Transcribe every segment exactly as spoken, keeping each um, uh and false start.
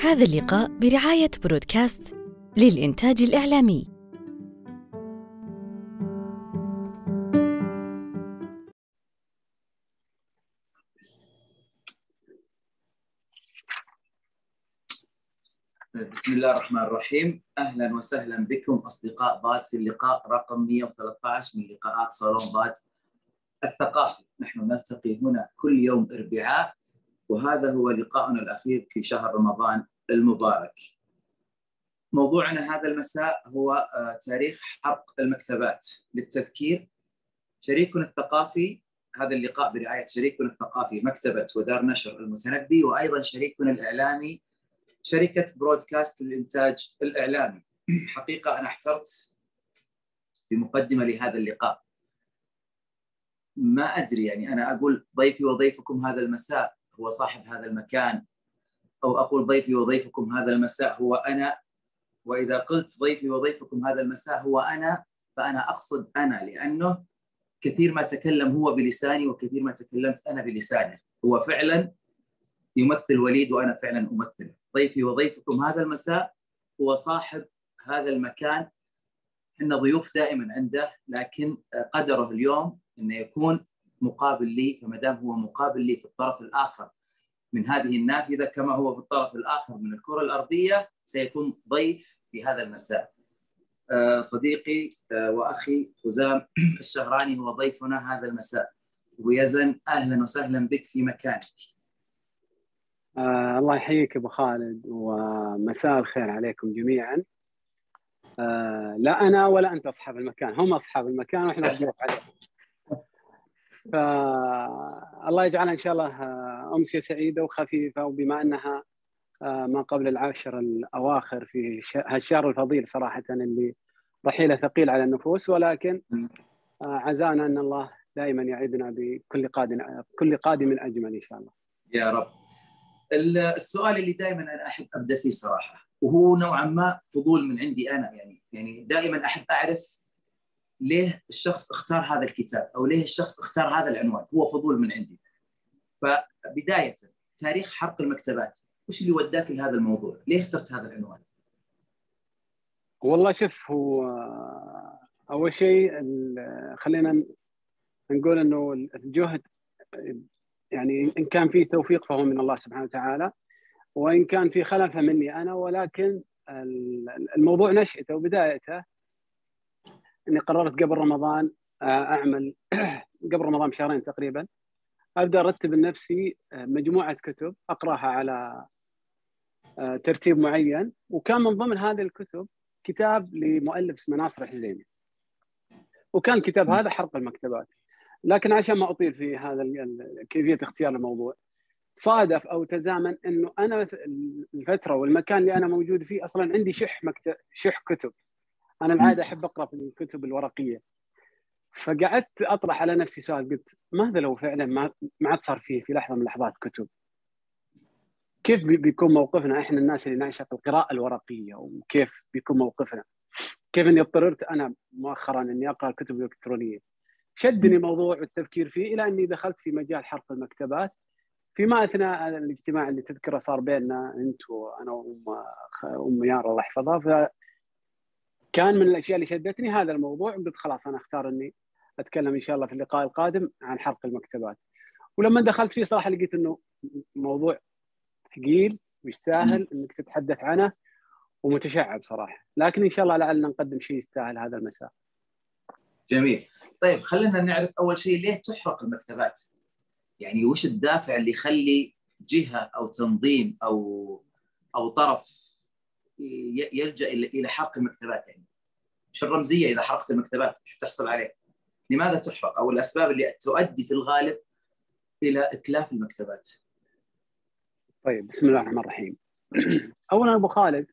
هذا اللقاء برعاية برودكاست للإنتاج الإعلامي. بسم الله الرحمن الرحيم، أهلاً وسهلاً بكم أصدقاء ضاد في اللقاء رقم مئة وثلاثة عشر من لقاءات صالون ضاد الثقافي. نحن نلتقي هنا كل يوم أربعاء، وهذا هو لقاءنا الأخير في شهر رمضان المبارك. موضوعنا هذا المساء هو تاريخ حرق المكتبات. للتذكير، شريكنا الثقافي، هذا اللقاء برعاية شريكنا الثقافي مكتبة ودار نشر المتنبي، وأيضاً شريكنا الإعلامي شركة برودكاست للإنتاج الإعلامي. حقيقة أنا احترت في مقدمة لهذا اللقاء، ما أدري، يعني أنا أقول ضيفي وضيفكم هذا المساء هو صاحب هذا المكان، أو أقول ضيفي وضيفكم هذا المساء هو أنا. وإذا قلت ضيفي وضيفكم هذا المساء هو أنا، فأنا أقصد أنا، لأنه كثير ما تكلم هو بلساني وكثير ما تكلمت أنا بلسانه. هو فعلا يمثل وليد وأنا فعلا أمثله. ضيفي وضيفكم هذا المساء هو صاحب هذا المكان. إحنا ضيوف دائما عنده، لكن قدره اليوم أن يكون مقابل لي، فما دام هو مقابل لي في الطرف الآخر من هذه النافذة كما هو في الطرف الآخر من الكرة الأرضية، سيكون ضيف في هذا المساء. صديقي وأخي خزام الشهراني هو ضيفنا هذا المساء. ويزن، أهلا وسهلا بك في مكانك. آه الله يحييك أبو خالد، ومساء الخير عليكم جميعا. آه لا أنا ولا أنت أصحاب المكان، هم أصحاب المكان وإحنا ضيوف عليهم. فالله يجعلها إن شاء الله أمسية سعيدة وخفيفة، وبما أنها ما قبل العاشر الأواخر في هالشهر الفضيل صراحة اللي رحيله ثقيل على النفوس، ولكن عزانا أن الله دائما يعيدنا بكل قادم كل قادم أجمل إن شاء الله يا رب. السؤال اللي دائما أنا أحب أبدأ فيه صراحة، وهو نوعا ما فضول من عندي أنا، يعني يعني دائما أحب أعرف ليه الشخص اختار هذا الكتاب، أو ليه الشخص اختار هذا العنوان، هو فضول من عندي. فبداية، تاريخ حرق المكتبات، وش اللي وداك لهذا الموضوع؟ ليه اخترت هذا العنوان؟ والله شوف، هو أول شيء خلينا نقول أنه الجهد، يعني إن كان فيه توفيق فهو من الله سبحانه وتعالى، وإن كان فيه خلل فمني أنا، ولكن الموضوع نشأته وبدايته اني قررت قبل رمضان اعمل قبل رمضان بشهرين تقريبا ابدا ارتب لنفسي مجموعه كتب اقراها على ترتيب معين، وكان من ضمن هذه الكتب كتاب لمؤلف اسمه ناصر حزيمي، وكان الكتاب هذا حرق المكتبات. لكن عشان ما اطيل في هذا كيفيه اختيار الموضوع، صادف او تزامن انه انا الفتره والمكان اللي انا موجود فيه اصلا عندي شح مكتب شح كتب. أنا العادة أحب أقرأ في الكتب الورقية، فقعدت أطرح على نفسي سؤال، قلت ماذا لو فعلا ما عاد صار فيه في لحظة من لحظات كتب؟ كيف بيكون موقفنا إحنا الناس اللي نعشق القراءة الورقية، وكيف بيكون موقفنا؟ كيف أني اضطررت أنا مؤخرا أني أقرأ الكتب الإلكترونية؟ شدني موضوع التفكير فيه إلى أني دخلت في مجال حرق المكتبات، فيما أثناء الاجتماع اللي تذكره صار بيننا أنت وأنا وأم أم يارا الله يحفظها. ف كان من الاشياء اللي شدتني هذا الموضوع، قلت خلاص انا اختار اني اتكلم ان شاء الله في اللقاء القادم عن حرق المكتبات. ولما دخلت فيه صراحه لقيت انه موضوع ثقيل ويستاهل انك تتحدث عنه، ومتشعب صراحه، لكن ان شاء الله لعلنا نقدم شيء يستاهل هذا المساء. جميل. طيب خلينا نعرف اول شيء ليه تحرق المكتبات؟ يعني وش الدافع اللي يخلي جهه او تنظيم او او طرف يلجأ إلى حرق المكتبات؟ يعني شو الرمزية إذا حرقت المكتبات؟ شو بتحصل عليه؟ لماذا تحرق؟ أو الأسباب اللي تؤدي في الغالب إلى إتلاف المكتبات. طيب بسم الله الرحمن الرحيم. أولاً أبو خالد،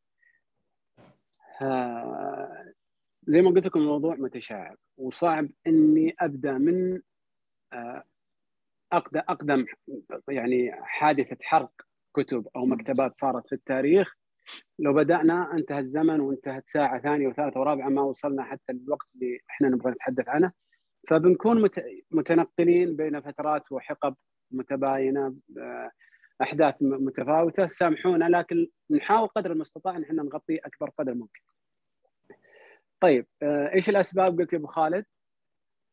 زي ما قلت لكم الموضوع متشعب، وصعب إني أبدأ من أقدم يعني حادثة حرق كتب أو مكتبات صارت في التاريخ. لو بدأنا انتهى الزمن وانتهت ساعة ثانية وثالثة ورابعة، ما وصلنا حتى الوقت اللي احنا نبغى نتحدث عنه، فبنكون متنقلين بين فترات وحقب متباينة احداث متفاوته، سامحونا لكن نحاول قدر المستطاع ان احنا نغطي اكبر قدر ممكن. طيب ايش الاسباب؟ قلت يا ابو خالد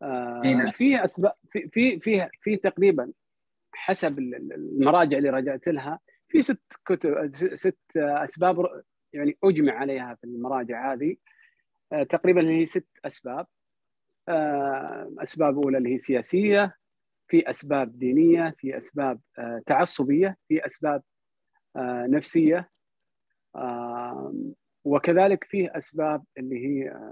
آه في اسباب، في في في, في تقريبا حسب المراجع اللي رجعت لها في ست كتب ست اسباب يعني اجمع عليها في المراجع هذه، تقريبا هي ست اسباب. اسباب اولى اللي هي سياسيه، في اسباب دينيه، في اسباب تعصبيه، في اسباب نفسيه، وكذلك فيه اسباب اللي هي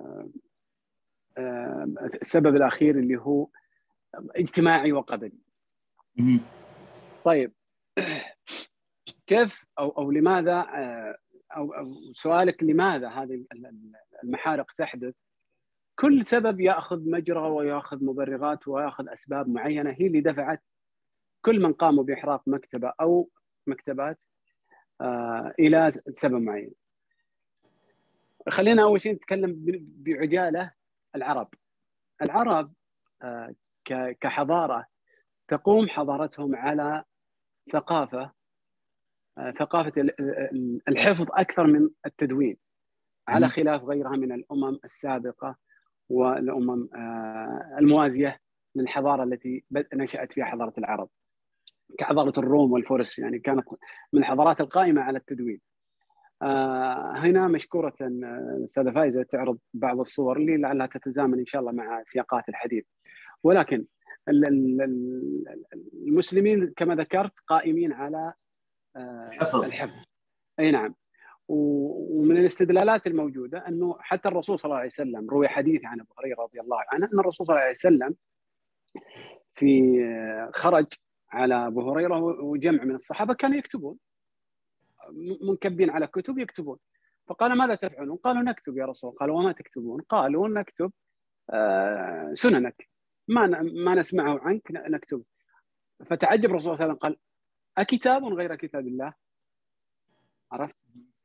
السبب الاخير اللي هو اجتماعي وقبلي. طيب كيف او او لماذا او سؤالك لماذا هذه المحارق تحدث؟ كل سبب ياخذ مجرى وياخذ مبررات وياخذ اسباب معينه هي اللي دفعت كل من قاموا باحراق مكتبه او مكتبات الى سبب معين. خلينا اول شيء نتكلم بعجاله. العرب العرب كحضاره تقوم حضارتهم على ثقافه ثقافه الحفظ اكثر من التدوين، على خلاف غيرها من الامم السابقه والامم الموازيه للحضاره التي نشات فيها حضاره العرب كحضاره الروم والفرس، يعني كانت من الحضارات القائمه على التدوين. هنا مشكورة أستاذة فايزة تعرض بعض الصور اللي لعلها تتزامن إن شاء الله مع سياقات الحديث، ولكن المسلمين كما ذكرت قائمين على الحفظ. أي نعم. ومن الاستدلالات الموجودة أنه حتى الرسول صلى الله عليه وسلم، روي حديث عن أبو هريرة رضي الله عنه أن الرسول صلى الله عليه وسلم في خرج على أبو هريرة وجمع من الصحابة كانوا يكتبون، منكبين على كتب يكتبون، فقال ماذا تفعلون؟ قالوا نكتب يا رسول. قالوا وما تكتبون؟ قالوا نكتب سننك، ما ما نسمعه عنك نكتب. فتعجب الرسول صلى الله عليه وسلم قال أكتاب غير كتاب الله؟ عرفت؟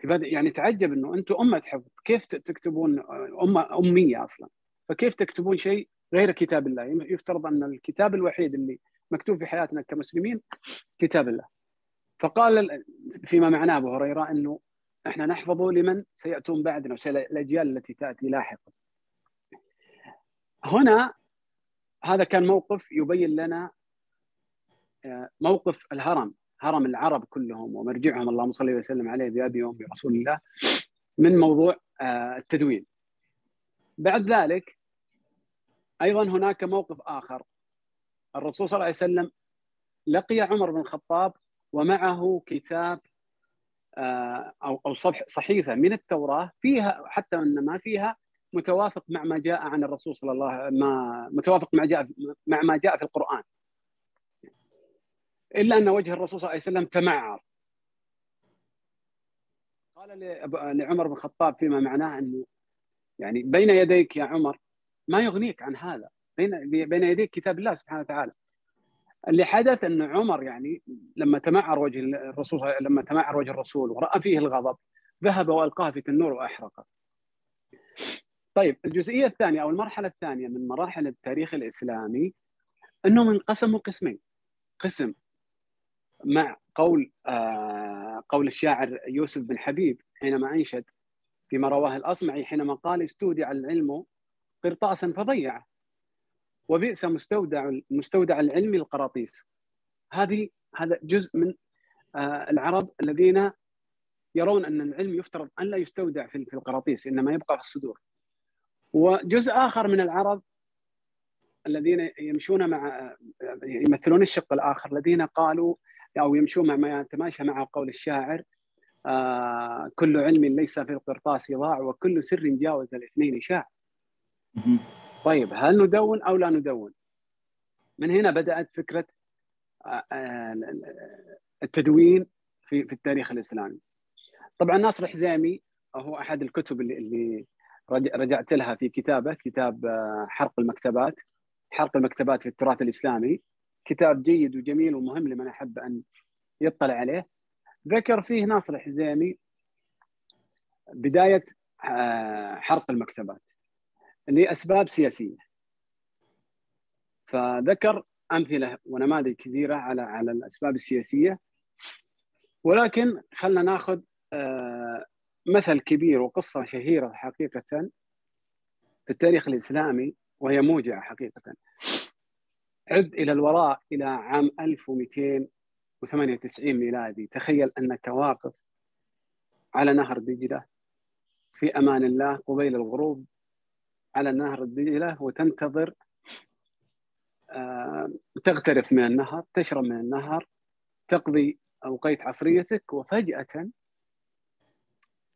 يعني تعجب انه انتم امه حفظ، كيف تكتبون امه اميه اصلا؟ فكيف تكتبون شيء غير كتاب الله؟ يفترض ان الكتاب الوحيد اللي مكتوب في حياتنا كمسلمين كتاب الله. فقال فيما معناه ابو هريره انه احنا نحفظه لمن سياتون بعدنا والاجيال التي تاتي لاحقا. هنا هذا كان موقف يبين لنا موقف الهرم، هرم العرب كلهم ومرجعهم اللهم صل وسلم عليه بابيهم برسول الله، من موضوع التدوين. بعد ذلك ايضا هناك موقف اخر، الرسول صلى الله عليه وسلم لقي عمر بن الخطاب ومعه كتاب أو أو صحيفة من التوراة فيها، حتى أن ما فيها متوافق مع ما جاء عن الرسول صلى الله عليه وسلم، ما متوافق مع جاء مع ما جاء في القرآن، إلا أن وجه الرسول صلى الله عليه وسلم تمعر. قال لعمر بن الخطاب فيما معناه أنه يعني بين يديك يا عمر ما يغنيك عن هذا، بين بين يديك كتاب الله سبحانه وتعالى. اللي حدث أن عمر يعني لما تمعر وجه الرسول لما تمعر وجه الرسول ورأى فيه الغضب ذهب وألقاه في النور وأحرقه. طيب الجزئية الثانية أو المرحلة الثانية من مراحل التاريخ الإسلامي أنهم انقسموا قسمين، قسم مع قول آه قول الشاعر يوسف بن حبيب حينما أنشد فيما رواه الأصمعي حينما قال استودع العلم قرطاسا فضيعه وبئس مستودع مستودع العلم القراطيس. هذه هذا جزء من العرب الذين يرون ان العلم يفترض ان لا يستودع في القراطيس انما يبقى في الصدور، وجزء اخر من العرب الذين يمشون مع يمثلون الشق الاخر الذين قالوا او يمشون مع ما يتماشى مع قول الشاعر كل علم ليس في القرطاس ضاع وكل سر جاوز الاثنين شاع. طيب هل ندون أو لا ندون؟ من هنا بدأت فكرة التدوين في في التاريخ الإسلامي. طبعا ناصر حزيمي هو أحد الكتب اللي رجعت لها في كتابه، كتاب حرق المكتبات، حرق المكتبات في التراث الإسلامي، كتاب جيد وجميل ومهم لمن أحب أن يطلع عليه. ذكر فيه ناصر حزيمي بداية حرق المكتبات لأسباب سياسية، فذكر أمثلة ونماذج كثيرة على على الأسباب السياسية. ولكن خلنا ناخذ مثل كبير وقصة شهيرة حقيقة في التاريخ الإسلامي وهي موجعة حقيقة. عد إلى الوراء إلى عام ألف ومئتين وثمانية وتسعين ميلادي، تخيل أنك واقف على نهر دجلة في أمان الله قبيل الغروب على نهر دجلة وتنتظر تغترف من النهر، تشرب من النهر، تقضي أوقيت عصريتك، وفجأة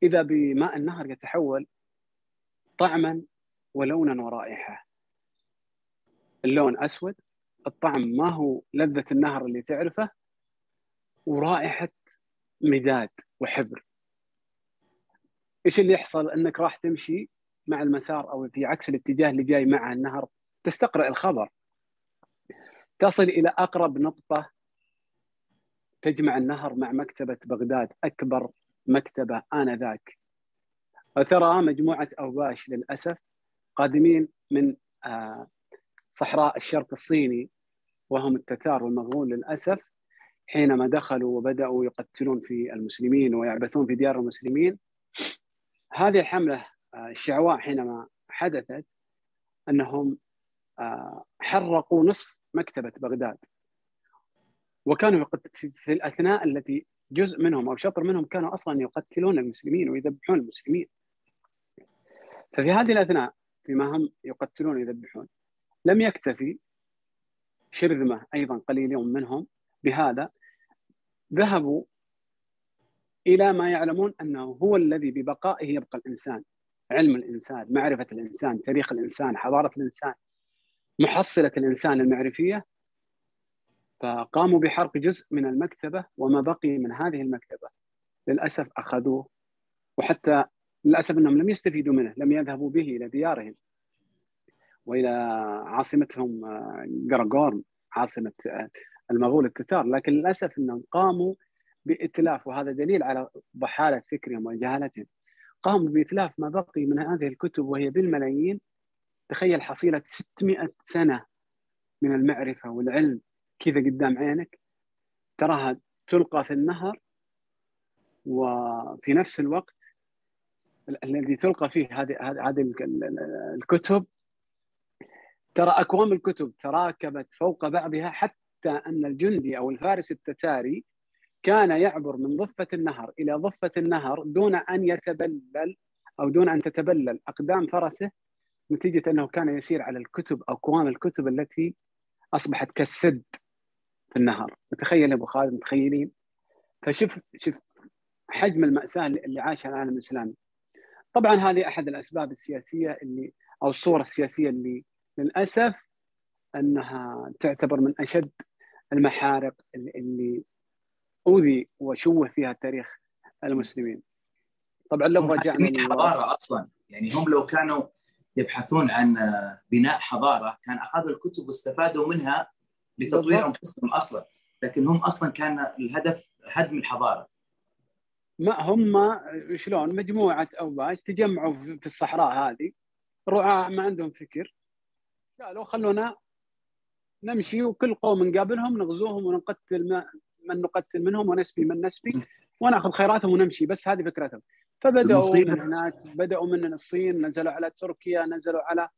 إذا بماء النهر يتحول طعما ولونا ورائحة. اللون أسود، الطعم ما هو لذة النهر اللي تعرفه، ورائحة مداد وحبر. إيش اللي يحصل؟ أنك راح تمشي مع المسار أو في عكس الاتجاه اللي جاي معه النهر، تستقرأ الخبر، تصل إلى أقرب نقطة تجمع النهر مع مكتبة بغداد، أكبر مكتبة آنذاك. وترى مجموعة أوباش للأسف قادمين من صحراء الشرق الصيني وهم التتار والمغول للأسف، حينما دخلوا وبدأوا يقتلون في المسلمين ويعبثون في ديار المسلمين. هذه الحملة الشعواء حينما حدثت أنهم حرقوا نصف مكتبة بغداد، وكانوا في الأثناء التي جزء منهم أو شطر منهم كانوا أصلا يقتلون المسلمين ويذبحون المسلمين. ففي هذه الأثناء فيما هم يقتلون ويذبحون لم يكتفي شرذمة أيضا قليل منهم بهذا، ذهبوا إلى ما يعلمون أنه هو الذي ببقائه يبقى الإنسان، علم الإنسان، معرفة الإنسان، تاريخ الإنسان، حضارة الإنسان، محصلة الإنسان المعرفية. فقاموا بحرق جزء من المكتبة، وما بقي من هذه المكتبة للأسف أخذوه، وحتى للأسف أنهم لم يستفيدوا منه، لم يذهبوا به إلى ديارهم وإلى عاصمتهم قرقورم عاصمة المغول التتار، لكن للأسف أنهم قاموا بإتلاف، وهذا دليل على ضحالة فكرهم وجهالتهم، قاموا بإتلاف ما بقي من هذه الكتب وهي بالملايين. تخيل حصيلة ستمائة سنة من المعرفة والعلم كذا قدام عينك، تراها تلقى في النهر، وفي نفس الوقت الذي تلقى فيه هذه هذه الكتب ترى أكوام الكتب تراكبت فوق بعضها، حتى أن الجندي أو الفارس التتاري كان يعبر من ضفة النهر إلى ضفة النهر دون أن يتبلل أو دون أن تتبلل أقدام فرسه، نتيجة أنه كان يسير على الكتب، أكوام الكتب التي أصبحت كالسد في النهر. متخيل أبو خالد، متخيلين؟ فشف شف حجم المأساة اللي عاشها العالم الإسلامي. طبعا هذه أحد الأسباب السياسية اللي أو الصورة السياسية اللي للأسف أنها تعتبر من أشد المحارق اللي أوذي وشوه فيها تاريخ المسلمين. طبعا لو رجعنا حضارة أصلا، يعني هم لو كانوا يبحثون عن بناء حضارة كان أخذوا الكتب واستفادوا منها لتطوير أنفسهم أصلا، لكن هم أصلا كان الهدف هدم الحضارة. ما هم شلون مجموعة أوباش تجمعوا في الصحراء هذه، رعاة ما عندهم فكر، قالوا خلونا نمشي وكل قوم نقابلهم نغزوهم ونقتل من نقتل منهم ونسبي من نسبي ونأخذ خيراتهم ونمشي، بس هذه فكرتهم. فبدأوا من هناك، بدأوا من الصين، نزلوا على تركيا، نزلوا على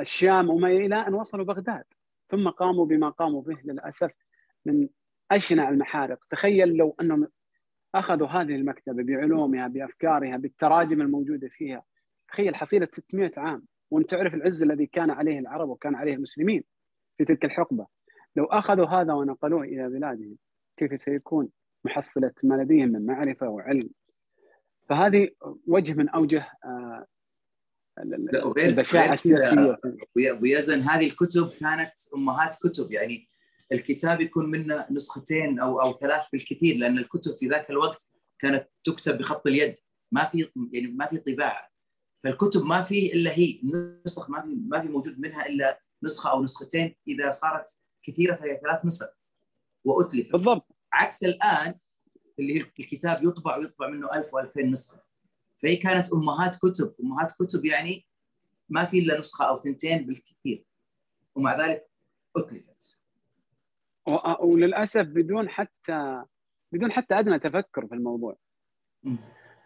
الشام، وما إلى أن وصلوا بغداد، ثم قاموا بما قاموا به للأسف من أشنع المحارق. تخيل لو أنهم أخذوا هذه المكتبة بعلومها بأفكارها بالتراجم الموجودة فيها، تخيل حصيلة ستمائة عام، وأنت تعرف العز الذي كان عليه العرب وكان عليه المسلمين في تلك الحقبة، لو أخذوا هذا ونقلوه إلى بلادهم كيف سيكون محصلة ما لديهم من معرفة وعلم. فهذه وجه من أوجه البشاعة السياسية. ويزن هذه الكتب كانت أمهات كتب، يعني الكتاب يكون منه نسختين أو أو ثلاث في الكثير، لأن الكتب في ذاك الوقت كانت تكتب بخط اليد، ما في يعني ما في طباعة، فالكتب ما في إلا هي نسخ، ما في ما في موجود منها إلا نسخة أو نسختين، إذا صارت كثيرة فهي ثلاث نسخ وأتلفت. بالضبط، عكس الآن اللي هي الكتاب يطبع ويطبع منه ألف وألفين نسخة. فهي كانت أمهات كتب، أمهات كتب يعني ما في إلا نسخة أو سنتين بالكثير، ومع ذلك أتلفت. وللأسف بدون حتى بدون حتى أدنى تفكر في الموضوع.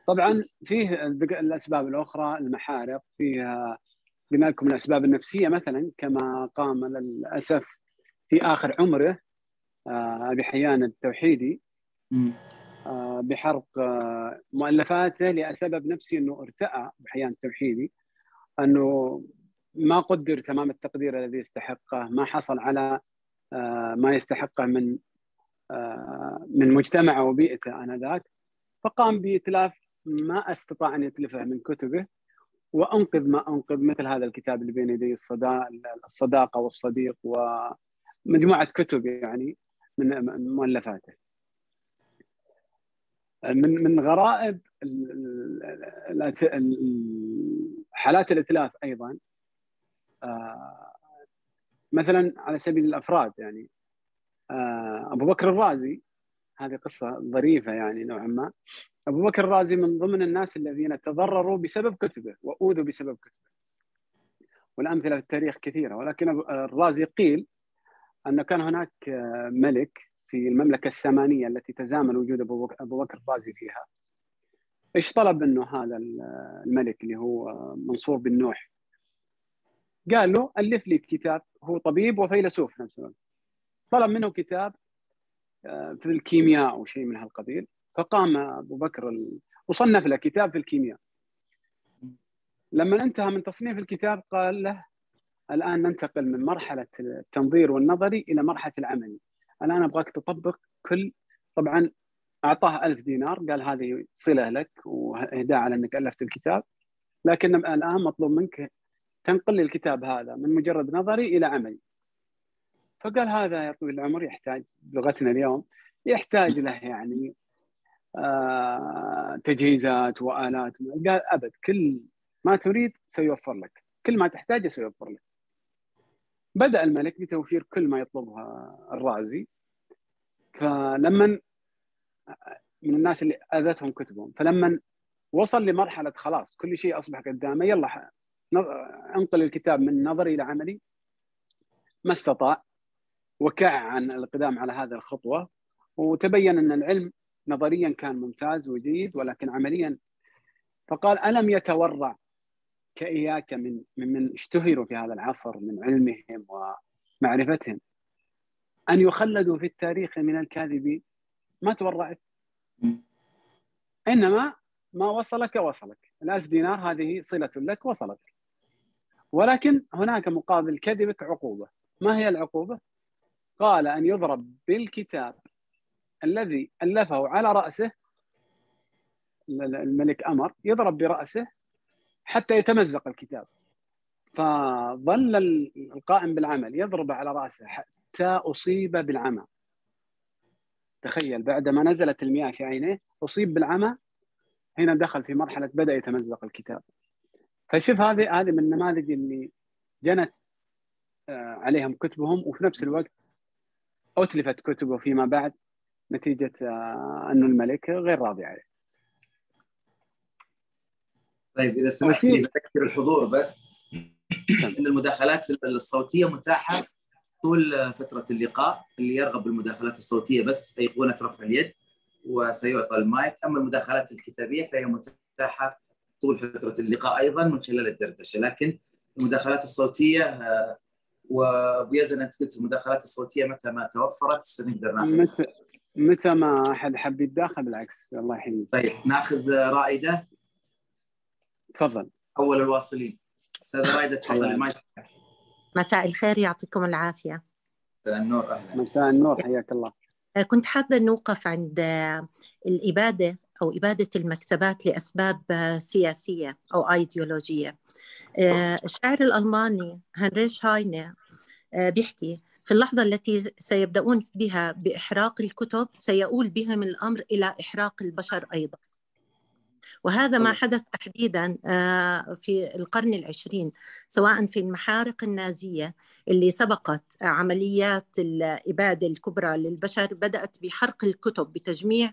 طبعا فيه الأسباب الأخرى، المحارق، فيها قلنا لكم الأسباب النفسية مثلا، كما قام للأسف في آخر عمره أبي حيان التوحيدي بحرق مؤلفاته لسبب نفسي، أنه ارتأى بحيان التوحيدي أنه ما قدر تمام التقدير الذي يستحقه، ما حصل على ما يستحقه من من مجتمعه وبيئته آنذاك، فقام بإتلاف ما استطاع أن يتلفه من كتبه، وأنقذ ما أنقذ مثل هذا الكتاب اللي بين يدي، الصداقة والصديق، ومجموعة كتب يعني من مؤلفاته. من من غرائب حالات الإتلاف أيضا، مثلا على سبيل الأفراد يعني أبو بكر الرازي، هذه قصة ظريفة يعني نوعا ما. أبو بكر الرازي من ضمن الناس الذين تضرروا بسبب كتبه وأوذوا بسبب كتبه، والأمثلة في التاريخ كثيرة، ولكن الرازي قيل أنه كان هناك ملك في المملكة السامانية التي تزامن وجود أبو بكر الرازي فيها. إيش طلب منه هذا الملك اللي هو منصور بن نوح؟ قال له ألف لي كتاب، هو طبيب وفيلسوف في نفس الوقت، طلب منه كتاب في الكيمياء أو شيء من هالقبيل، فقام أبو بكر ال... وصنف له كتاب في الكيمياء. لما انتهى من تصنيف الكتاب قال له الآن ننتقل من مرحلة التنظير والنظري إلى مرحلة العملي، الآن أبغاك تطبق كل، طبعا أعطاه ألف دينار، قال هذه صلة لك وإهداء على أنك ألفت الكتاب، لكن الآن مطلوب منك تنقل الكتاب هذا من مجرد نظري إلى عملي. فقال هذا يا طويل العمر يحتاج، بلغتنا اليوم يحتاج له يعني آه تجهيزات وآلات، قال أبد، كل ما تريد سيوفر لك، كل ما تحتاجه سيوفر لك. بدأ الملك بتوفير كل ما يطلبها الرازي، فلما من الناس اللي أذتهم كتبهم، فلما وصل لمرحلة خلاص كل شيء أصبح قدامه، يلا انقل الكتاب من نظري إلى عملي، ما استطاع، وكع عن القدام على هذه الخطوة، وتبين أن العلم نظريا كان ممتاز وجيد، ولكن عمليا، فقال ألم يتورع كإياك من من اشتهروا في هذا العصر من علمهم ومعرفتهم أن يخلدوا في التاريخ من الكاذبين، ما تورعت، إنما ما وصلك وصلك، الألف دينار هذه صلة لك وصلتك، ولكن هناك مقابل كذبك عقوبة. ما هي العقوبة؟ قال أن يضرب بالكتاب الذي ألفه على رأسه، الملك أمر يضرب برأسه حتى يتمزق الكتاب، فظل القائم بالعمل يضرب على رأسه حتى أصيب بالعمى. تخيل، بعدما نزلت المياه في عينيه أصيب بالعمى، هنا دخل في مرحلة بدأ يتمزق الكتاب. فشوف هذه هذه من النماذج اللي جنت عليهم كتبهم، وفي نفس الوقت أتلفت كتبه فيما بعد نتيجة أنه الملك غير راضي عليه. طيب إذا سمحت لي بتذكر الحضور بس أن المداخلات الصوتية متاحة طول فترة اللقاء، اللي يرغب بالمداخلات الصوتية بس أيقونة رفع اليد وسيعطى المايك، أما المداخلات الكتابية فهي متاحة طول فترة اللقاء أيضا من خلال الدردشة، لكن المداخلات الصوتية وابو يزن انت قلت المداخلات الصوتيه متى ما توفرت سنقدر ناخذ، متى متى ما احد حب يتداخل بالعكس الله يحييك. طيب ناخذ رائده، تفضل اول الواصلين. استاذه رائده تفضلي. مساء الخير، يعطيكم العافيه. مساء النور. اهلا. مساء النور، حياك الله. كنت حابه نوقف عند الاباده او اباده المكتبات لاسباب سياسيه او ايديولوجيه. الشاعر الألماني هنريش هاينه بيحكي في اللحظة التي سيبدأون بها بإحراق الكتب سيؤول بهم الأمر إلى إحراق البشر أيضا، وهذا ما حدث تحديدا في القرن العشرين، سواء في المحارق النازية اللي سبقت عمليات الإبادة الكبرى للبشر، بدأت بحرق الكتب، بتجميع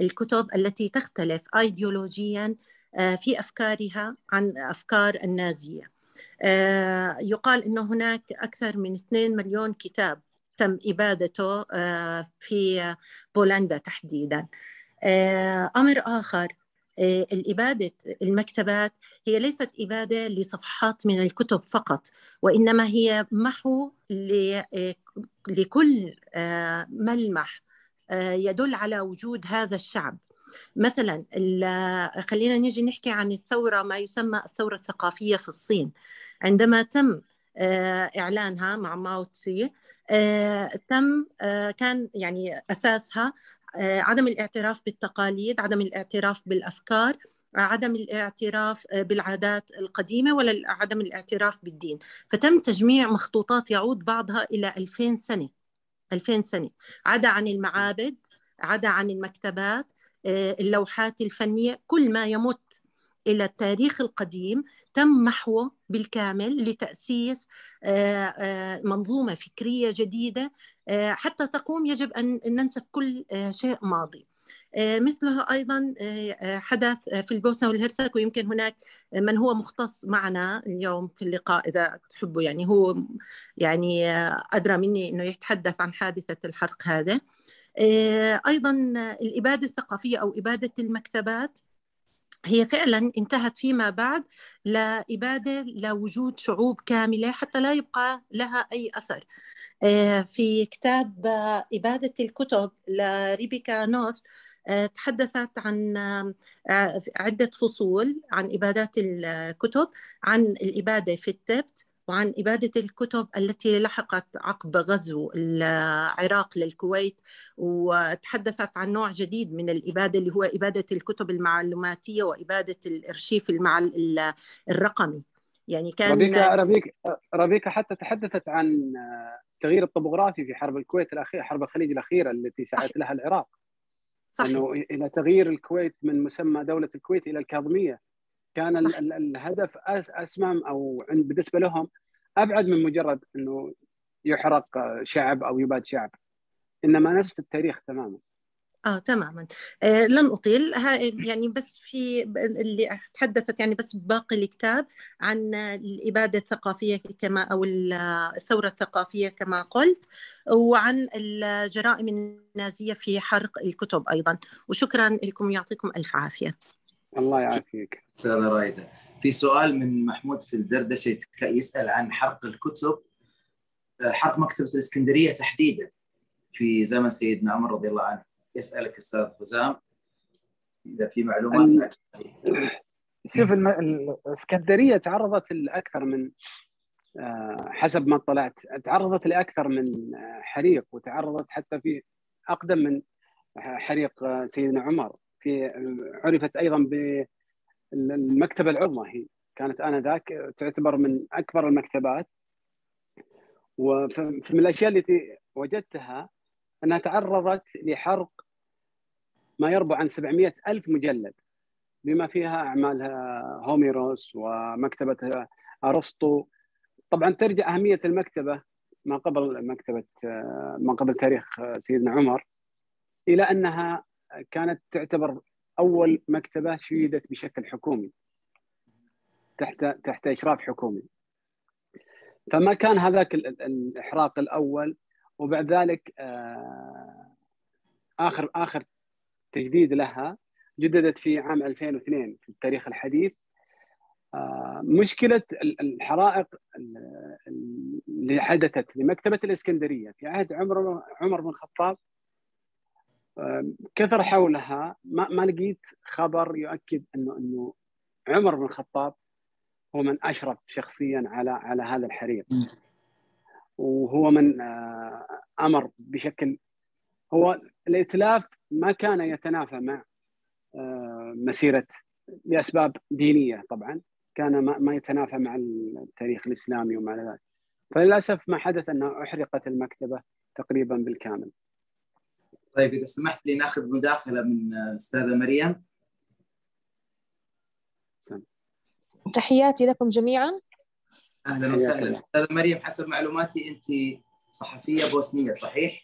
الكتب التي تختلف أيديولوجيا في أفكارها عن أفكار النازية. يقال أنه هناك أكثر من مليونين كتاب تم إبادته في بولندا تحديداً. أمر آخر، الإبادة المكتبات هي ليست إبادة لصفحات من الكتب فقط، وإنما هي محو لكل ملمح يدل على وجود هذا الشعب. مثلا خلينا نيجي نحكي عن الثورة، ما يسمى الثورة الثقافية في الصين، عندما تم إعلانها مع ماو تسي تم كان يعني أساسها عدم الاعتراف بالتقاليد، عدم الاعتراف بالأفكار، عدم الاعتراف بالعادات القديمة، ولا عدم الاعتراف بالدين. فتم تجميع مخطوطات يعود بعضها إلى ألفين سنة، ألفين سنة، عدا عن المعابد، عدا عن المكتبات، اللوحات الفنية، كل ما يمت إلى التاريخ القديم تم محوه بالكامل لتأسيس منظومة فكرية جديدة حتى تقوم. يجب أن ننسف كل شيء ماضي. مثلها أيضا حدث في البوسنة والهرسك، ويمكن هناك من هو مختص معنا اليوم في اللقاء إذا تحبوا، يعني هو يعني أدرى مني أنه يتحدث عن حادثة الحرق هذا. أيضا الإبادة الثقافية أو إبادة المكتبات هي فعلا انتهت فيما بعد لإبادة لوجود شعوب كاملة حتى لا يبقى لها أي أثر. في كتاب إبادة الكتب لريبيكا نوث تحدثت عن عدة فصول عن إبادات الكتب، عن الإبادة في التبت، وعن إبادة الكتب التي لحقت عقب غزو العراق للكويت، وتحدثت عن نوع جديد من الإبادة اللي هو إبادة الكتب المعلوماتية وإبادة الأرشيف المعل... الرقمي. يعني كان ربيكا, ربيكا, ربيكا حتى تحدثت عن التغيير الطبوغرافي في حرب الكويت الأخيرة، حرب الخليج الأخيرة التي سعت لها العراق، أنه إلى تغيير الكويت من مسمى دولة الكويت إلى الكاظمية. كان ال الهدف أسمم أو بالنسبة لهم أبعد من مجرد أنه يحرق شعب أو يباد شعب، إنما نسف التاريخ تماما. آه تماما. آه لن أطيل يعني، بس في اللي تحدثت يعني بس باقي الكتاب عن الإبادة الثقافية كما أو الثورة الثقافية كما قلت، وعن الجرائم النازية في حرق الكتب أيضا. وشكرا لكم، يعطيكم ألف عافية. الله يعافيك. استاذة رايدة، في سؤال من محمود في الدردشه يسال عن حرق الكتب، حرق مكتبه الاسكندريه تحديدا في زمن سيدنا عمر رضي الله عنه. يسالك استاذ خزام اذا في معلومات. شوف، الاسكندريه تعرضت لاكثر من، حسب ما اطلعت، تعرضت لاكثر من حريق، وتعرضت حتى في اقدم من حريق سيدنا عمر. في عرفت ايضا بالمكتبه العظمى، هي كانت انذاك تعتبر من اكبر المكتبات. ومن الاشياء التي وجدتها انها تعرضت لحرق ما يربو عن سبعمئة ألف مجلد، بما فيها اعمالها هوميروس ومكتبه ارسطو. طبعا ترجع اهميه المكتبه ما قبل مكتبه ما قبل تاريخ سيدنا عمر الى انها كانت تعتبر أول مكتبة شيدت بشكل حكومي تحت تحت إشراف حكومي. فما كان هذاك الإحراق الأول، وبعد ذلك آخر آخر تجديد لها جددت في عام ألفين واثنين في التاريخ الحديث. مشكلة الحرائق اللي حدثت لمكتبة الإسكندرية في عهد عمر عمر بن الخطاب كثر حولها، ما, ما لقيت خبر يؤكد انه انه عمر بن الخطاب هو من اشرف شخصيا على على هذا الحريق، وهو من امر بشكل، هو الاتلاف ما كان يتنافى مع مسيره لاسباب دينيه طبعا، كان ما, ما يتنافى مع التاريخ الاسلامي ومع ذلك. فللاسف ما حدث انه احرقت المكتبه تقريبا بالكامل. طيب، إذا سمحت لي ناخذ مداخلة من الأستاذة مريم. تحياتي لكم جميعا. أهلا وسهلا. أستاذة مريم، حسب معلوماتي أنت صحفية بوسنية، صحيح؟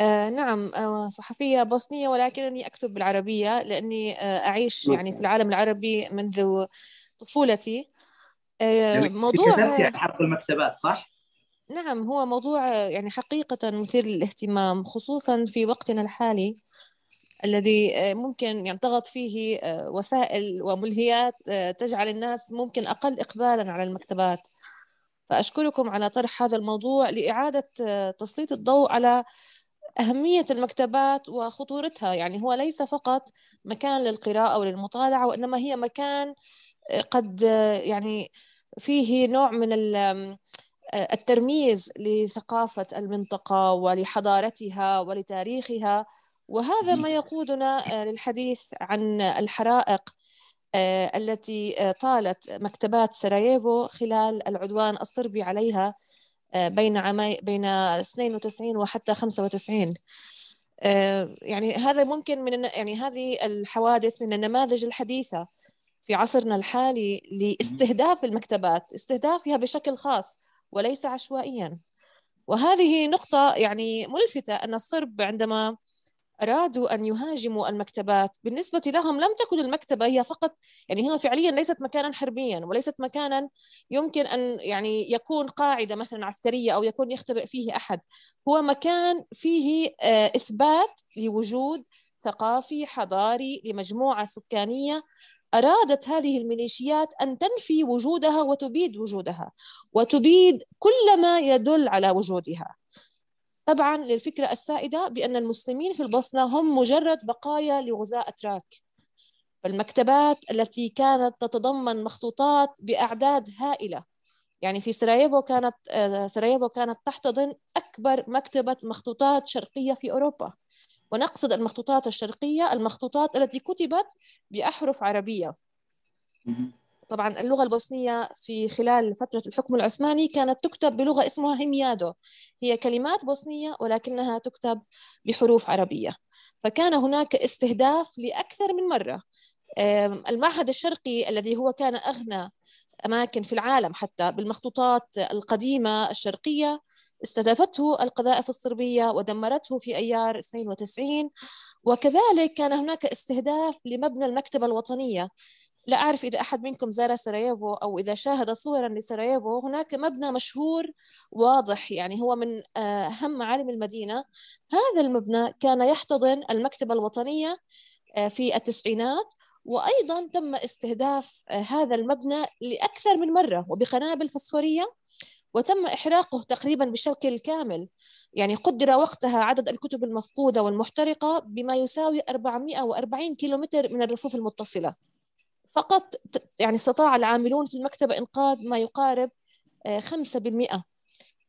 آه نعم، آه صحفية بوسنية، ولكنني أكتب بالعربية لأني آه أعيش ممكن. يعني في العالم العربي منذ طفولتي. آه موضوع كتبتي عن حرق المكتبات، صح؟ نعم، هو موضوع يعني حقيقة مثير للاهتمام، خصوصا في وقتنا الحالي الذي ممكن ينضغط فيه وسائل وملهيات تجعل الناس ممكن أقل إقبالا على المكتبات. فأشكركم على طرح هذا الموضوع لإعادة تسليط الضوء على أهمية المكتبات وخطورتها. يعني هو ليس فقط مكان للقراءة وللمطالعة، وإنما هي مكان قد يعني فيه نوع من الترميز لثقافة المنطقة ولحضارتها ولتاريخها. وهذا ما يقودنا للحديث عن الحرائق التي طالت مكتبات سراييفو خلال العدوان الصربي عليها بين عامي بين اثنين وتسعين وحتى خمسة وتسعين. يعني هذا ممكن من يعني هذه الحوادث من النماذج الحديثة في عصرنا الحالي لاستهداف المكتبات، استهدافها بشكل خاص وليس عشوائيا. وهذه نقطة يعني ملفتة، أن الصرب عندما أرادوا أن يهاجموا المكتبات بالنسبة لهم لم تكن المكتبة هي فقط، يعني هي فعليا ليست مكانا حربيا وليست مكانا يمكن أن يعني يكون قاعدة مثلا عسكرية أو يكون يختبئ فيه أحد. هو مكان فيه إثبات لوجود ثقافي حضاري لمجموعة سكانية أرادت هذه الميليشيات أن تنفي وجودها وتبيد وجودها وتبيد كل ما يدل على وجودها. طبعاً للفكرة السائدة بأن المسلمين في البوسنة هم مجرد بقايا لغزاة أتراك، فالمكتبات التي كانت تتضمن مخطوطات بأعداد هائلة، يعني في سراييفو كانت سراييفو كانت تحتضن أكبر مكتبة مخطوطات شرقية في أوروبا، ونقصد المخطوطات الشرقية المخطوطات التي كتبت بأحرف عربية. طبعاً اللغة البوسنية في خلال فترة الحكم العثماني كانت تكتب بلغة اسمها هميادو، هي كلمات بوسنية ولكنها تكتب بحروف عربية. فكان هناك استهداف لأكثر من مرة. المعهد الشرقي الذي هو كان أغنى أماكن في العالم حتى بالمخطوطات القديمة الشرقية استهدفته القذائف الصربية ودمرته في أيار اثنين وتسعين. وكذلك كان هناك استهداف لمبنى المكتبة الوطنية. لا أعرف إذا أحد منكم زار سراييفو أو إذا شاهد صوراً لسراييفو، هناك مبنى مشهور واضح، يعني هو من أهم عالم المدينة. هذا المبنى كان يحتضن المكتبة الوطنية في التسعينات، وأيضاً تم استهداف هذا المبنى لأكثر من مرة وبقنابل فسفورية، وتم إحراقه تقريباً بشكل كامل. يعني قدر وقتها عدد الكتب المفقودة والمحترقة بما يساوي أربعمائة وأربعين كيلومتر من الرفوف المتصلة. فقط يعني استطاع العاملون في المكتبة إنقاذ ما يقارب خمسة بالمئة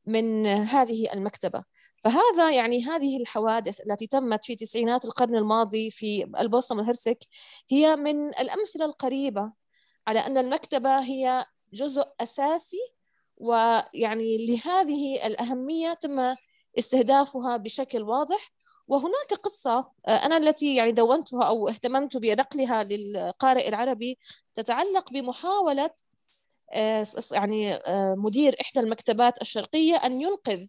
من هذه المكتبة. فهذا يعني هذه الحوادث التي تمت في تسعينات القرن الماضي في البوسنة والهرسك هي من الأمثلة القريبة على أن المكتبة هي جزء أساسي، ويعني لهذه الأهمية تم استهدافها بشكل واضح. وهناك قصة أنا التي يعني دونتها أو اهتممت بنقلها للقارئ العربي تتعلق بمحاولة يعني مدير إحدى المكتبات الشرقية أن ينقذ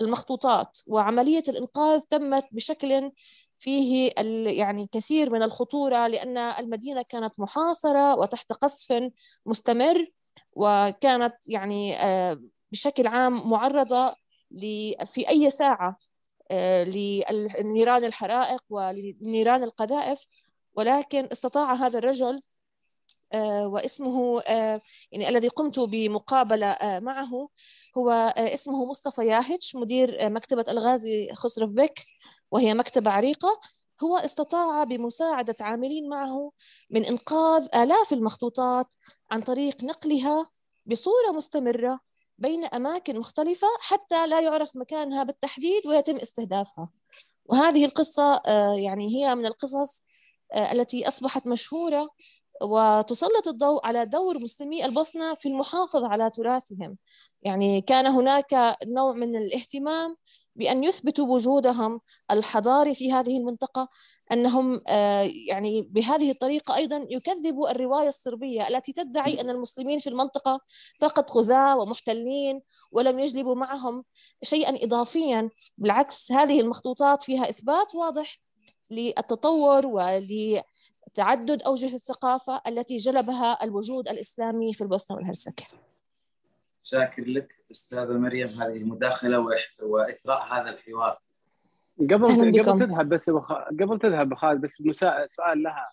المخطوطات، وعملية الإنقاذ تمت بشكل فيه يعني كثير من الخطورة، لأن المدينة كانت محاصرة وتحت قصف مستمر، وكانت يعني بشكل عام معرضة في أي ساعة لنيران الحرائق ولنيران القذائف. ولكن استطاع هذا الرجل واسمه يعني الذي قمت بمقابلة معه هو اسمه مصطفى ياهتش، مدير مكتبة الغازي خسرف بك، وهي مكتبة عريقة. هو استطاع بمساعدة عاملين معه من إنقاذ آلاف المخطوطات عن طريق نقلها بصورة مستمرة بين أماكن مختلفة حتى لا يعرف مكانها بالتحديد ويتم استهدافها. وهذه القصة يعني هي من القصص التي أصبحت مشهورة وتسلط الضوء على دور مسلمي البوسنة في المحافظة على تراثهم. يعني كان هناك نوع من الاهتمام بأن يثبتوا وجودهم الحضاري في هذه المنطقة، أنهم يعني بهذه الطريقة أيضا يكذبوا الرواية الصربية التي تدعي أن المسلمين في المنطقة فقط غزاة ومحتلين ولم يجلبوا معهم شيئا إضافيا. بالعكس، هذه المخطوطات فيها إثبات واضح للتطور ولتعدد أوجه الثقافة التي جلبها الوجود الإسلامي في البوسنة والهرسك. شاكر لك استاذه مريم هذه المداخله واثراء هذا الحوار. قبل قبل تذهب بس بخ... قبل تذهب خالد بس مسا... سؤال لها.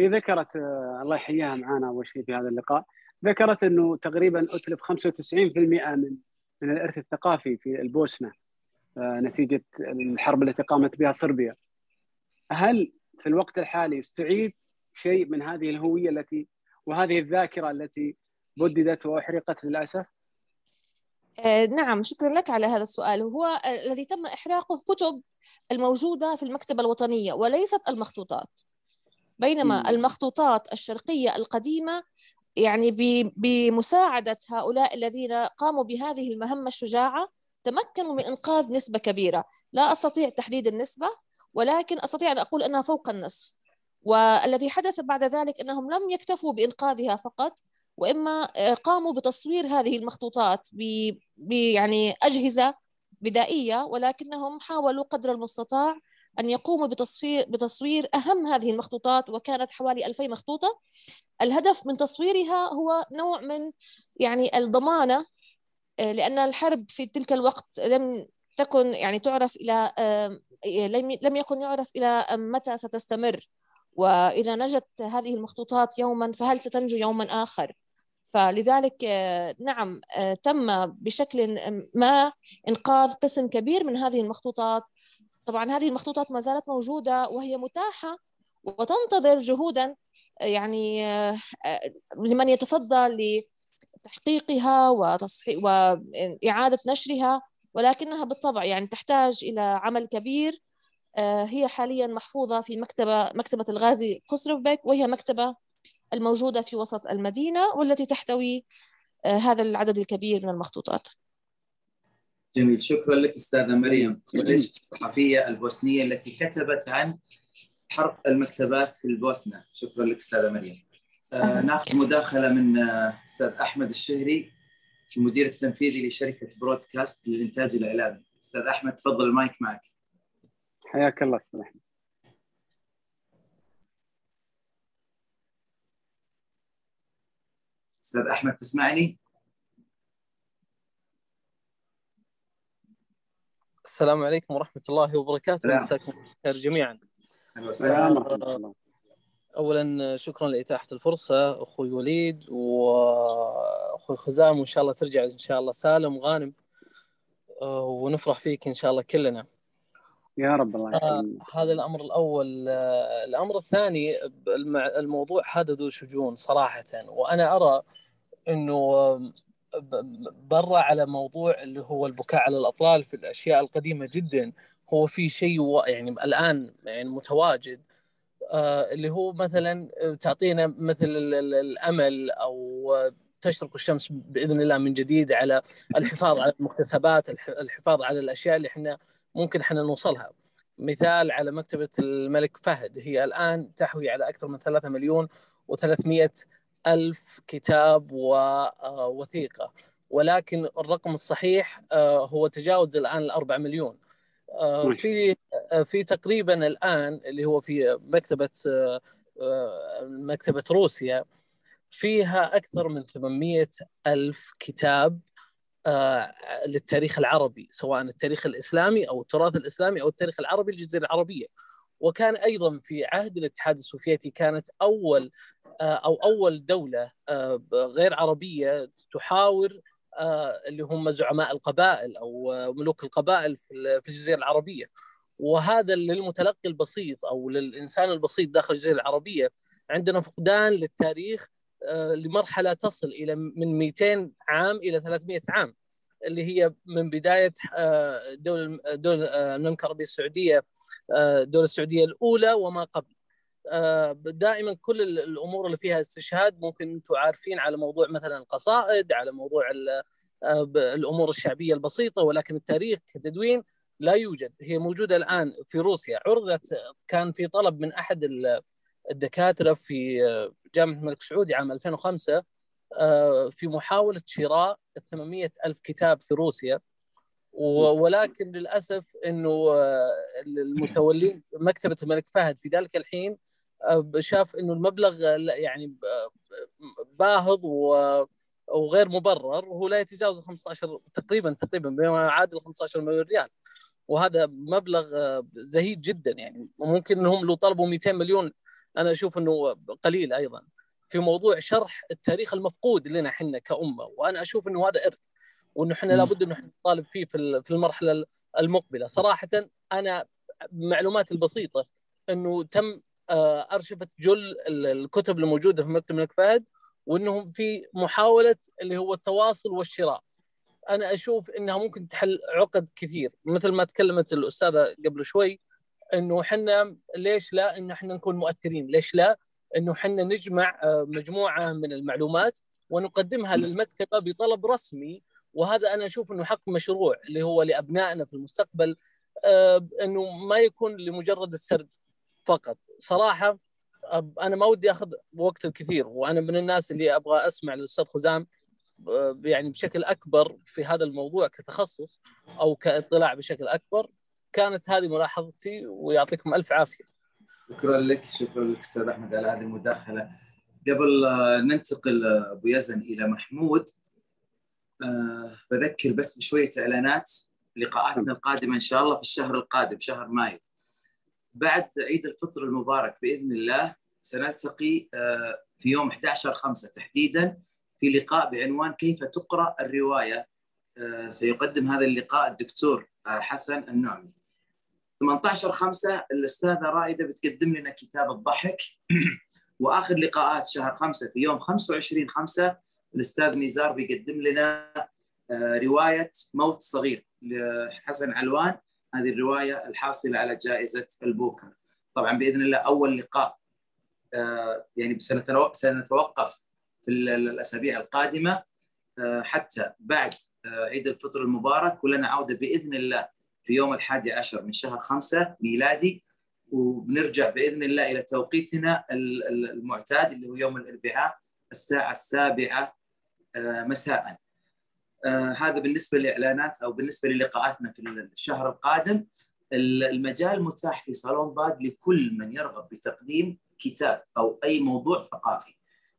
هي ذكرت الله يحييها معنا اول شيء في هذا اللقاء، ذكرت انه تقريبا اتلف خمسة وتسعين بالمئة من من الارث الثقافي في البوسنه نتيجه الحرب التي قامت بها صربيا. هل في الوقت الحالي يستعيد شيء من هذه الهويه التي وهذه الذاكره التي بددت واحرقت للاسف؟ آه نعم، شكرا لك على هذا السؤال. هو الذي تم احراقه كتب الموجوده في المكتبه الوطنيه وليست المخطوطات، بينما م. المخطوطات الشرقيه القديمه يعني بمساعده هؤلاء الذين قاموا بهذه المهمه الشجاعه تمكنوا من انقاذ نسبه كبيره، لا استطيع تحديد النسبه ولكن استطيع ان اقول انها فوق النصف. والذي حدث بعد ذلك انهم لم يكتفوا بانقاذها فقط، واما قاموا بتصوير هذه المخطوطات ب يعني اجهزه بدائيه، ولكنهم حاولوا قدر المستطاع ان يقوموا بتصوير بتصوير اهم هذه المخطوطات، وكانت حوالي ألفين مخطوطه. الهدف من تصويرها هو نوع من يعني الضمانه، لان الحرب في تلك الوقت لم تكن يعني تعرف الى لم يكن يعرف الى متى ستستمر، واذا نجت هذه المخطوطات يوما فهل ستنجو يوما اخر؟ فلذلك نعم تم بشكل ما انقاذ قسم كبير من هذه المخطوطات. طبعا هذه المخطوطات ما زالت موجوده وهي متاحه وتنتظر جهودا يعني لمن يتصدى لتحقيقها وتصحيح واعاده نشرها، ولكنها بالطبع يعني تحتاج الى عمل كبير. هي حاليا محفوظة في مكتبة مكتبة الغازي قسربك، وهي مكتبة الموجودة في وسط المدينة والتي تحتوي هذا العدد الكبير من المخطوطات. جميل، شكرا لك أستاذة مريم. ليش الصحفية البوسنية التي كتبت عن حرق المكتبات في البوسنة. شكرا لك أستاذة مريم. آه ناخذ مداخلة من أستاذ أحمد الشهري المدير التنفيذي لشركة برودكاست للإنتاج الإعلامي. أستاذ أحمد تفضل، المايك معك. حياك الله استاذ احمد. استاذ احمد تسمعني؟ السلام عليكم ورحمه الله وبركاته، مساكم بالخير جميعا. أهلا. اولا شكرا لاتاحه الفرصه اخوي وليد واخوي خزام، وان شاء الله ترجع ان شاء الله سالم وغانم ونفرح فيك ان شاء الله كلنا يا رب. الله يسلمك. آه هذا الامر الاول. آه الامر الثاني، الموضوع هذا ذو شجون صراحه، وانا ارى انه برا على موضوع اللي هو البكاء على الاطلال في الاشياء القديمه جدا، هو في شيء يعني الان يعني متواجد آه اللي هو مثلا تعطينا مثل الامل او تشرق الشمس باذن الله من جديد على الحفاظ على المكتسبات، الحفاظ على الاشياء اللي احنا ممكن احنا نوصلها. مثال على مكتبة الملك فهد، هي الآن تحوي على أكثر من ثلاثة مليون وثلاثمئة ألف كتاب ووثيقة، ولكن الرقم الصحيح هو تجاوز الآن الأربع مليون. في في تقريبا الآن اللي هو في مكتبة مكتبة روسيا فيها أكثر من ثمانمئة ألف كتاب للتاريخ العربي، سواء التاريخ الإسلامي أو التراث الإسلامي أو التاريخ العربي الجزيرة العربية. وكان أيضا في عهد الاتحاد السوفيتي كانت أول أو أول دولة غير عربية تحاور اللي هم زعماء القبائل أو ملوك القبائل في الجزيرة العربية، وهذا للمتلقي البسيط أو للإنسان البسيط داخل الجزيرة العربية عندنا فقدان للتاريخ لمرحلة تصل إلى من مئتين عام إلى ثلاثمئة عام، اللي هي من بداية دول دول المملكة العربية السعودية، دولة السعودية الأولى وما قبل. دائما كل الأمور اللي فيها استشهاد ممكن أنتم عارفين على موضوع مثلا القصائد، على موضوع الأمور الشعبية البسيطة، ولكن التاريخ كتدوين لا يوجد. هي موجودة الآن في روسيا، عرضت، كان في طلب من أحد الدكاترة في جامعة الملك سعود عام ألفين وخمسة في محاولة شراء ثمانمئة ألف كتاب في روسيا، ولكن للأسف أنه المتولين مكتبة الملك فهد في ذلك الحين شاف أنه المبلغ يعني باهظ وغير مبرر، وهو لا يتجاوز خمسة عشر تقريبا تقريبا بما يعادل خمسة عشر مليون ريال، وهذا مبلغ زهيد جدا يعني. ممكن انهم لو طلبوا مئتين مليون انا اشوف انه قليل ايضا في موضوع شرح التاريخ المفقود لنا احنا كأمة، وانا اشوف انه هذا ارث وانه احنا لابد انه نطالب فيه في المرحلة المقبلة. صراحة انا معلومات البسيطة انه تم ارشفت جل الكتب الموجودة في مكتب الملك فهد، وانهم في محاولة اللي هو التواصل والشراء. انا اشوف انها ممكن تحل عقد كثير، مثل ما تكلمت الأستاذة قبل شوي انه احنا ليش لا ان احنا نكون مؤثرين، ليش لا انه احنا نجمع مجموعة من المعلومات ونقدمها للمكتبة بطلب رسمي. وهذا انا اشوف انه حق مشروع اللي هو لابنائنا في المستقبل، انه ما يكون لمجرد السرد فقط. صراحة انا ما ودي اخذ وقت الكثير، وانا من الناس اللي ابغى اسمع للأستاذ خزام يعني بشكل اكبر في هذا الموضوع كتخصص او كاطلاع بشكل اكبر. كانت هذه ملاحظتي ويعطيكم الف عافيه. شكرا لك، شكرا لك استاذ احمد على هذه المداخله. قبل ننتقل ابو يزن الى محمود، أه بذكر بس بشويه اعلانات لقاءاتنا القادمه ان شاء الله في الشهر القادم شهر مايو. بعد عيد الفطر المبارك باذن الله سنلتقي أه في يوم أحد عشر خمسة تحديدا في لقاء بعنوان كيف تقرأ الرواية. أه سيقدم هذا اللقاء الدكتور أه حسن النعمي. ثمانية عشر خمسة الأستاذة رائدة بتقدم لنا كتاب الضحك. وآخر لقاءات شهر خمسة في يوم خمسة وعشرين خمسة الأستاذ نزار بيقدم لنا أه رواية موت صغير لحسن علوان، هذه الرواية الحاصلة على جائزة البوكر. طبعا بإذن الله أول لقاء أه يعني سنتوقف في الأسابيع القادمة حتى بعد عيد الفطر المبارك، ولنا عودة بإذن الله في يوم الحادي عشر من شهر خمسة ميلادي، وبنرجع بإذن الله إلى توقيتنا المعتاد اللي هو يوم الأربعاء الساعة السابعة مساء. هذا بالنسبة لإعلانات أو بالنسبة للقاءاتنا في الشهر القادم. المجال متاح في صالون ضاد لكل من يرغب بتقديم كتاب أو أي موضوع ثقافي،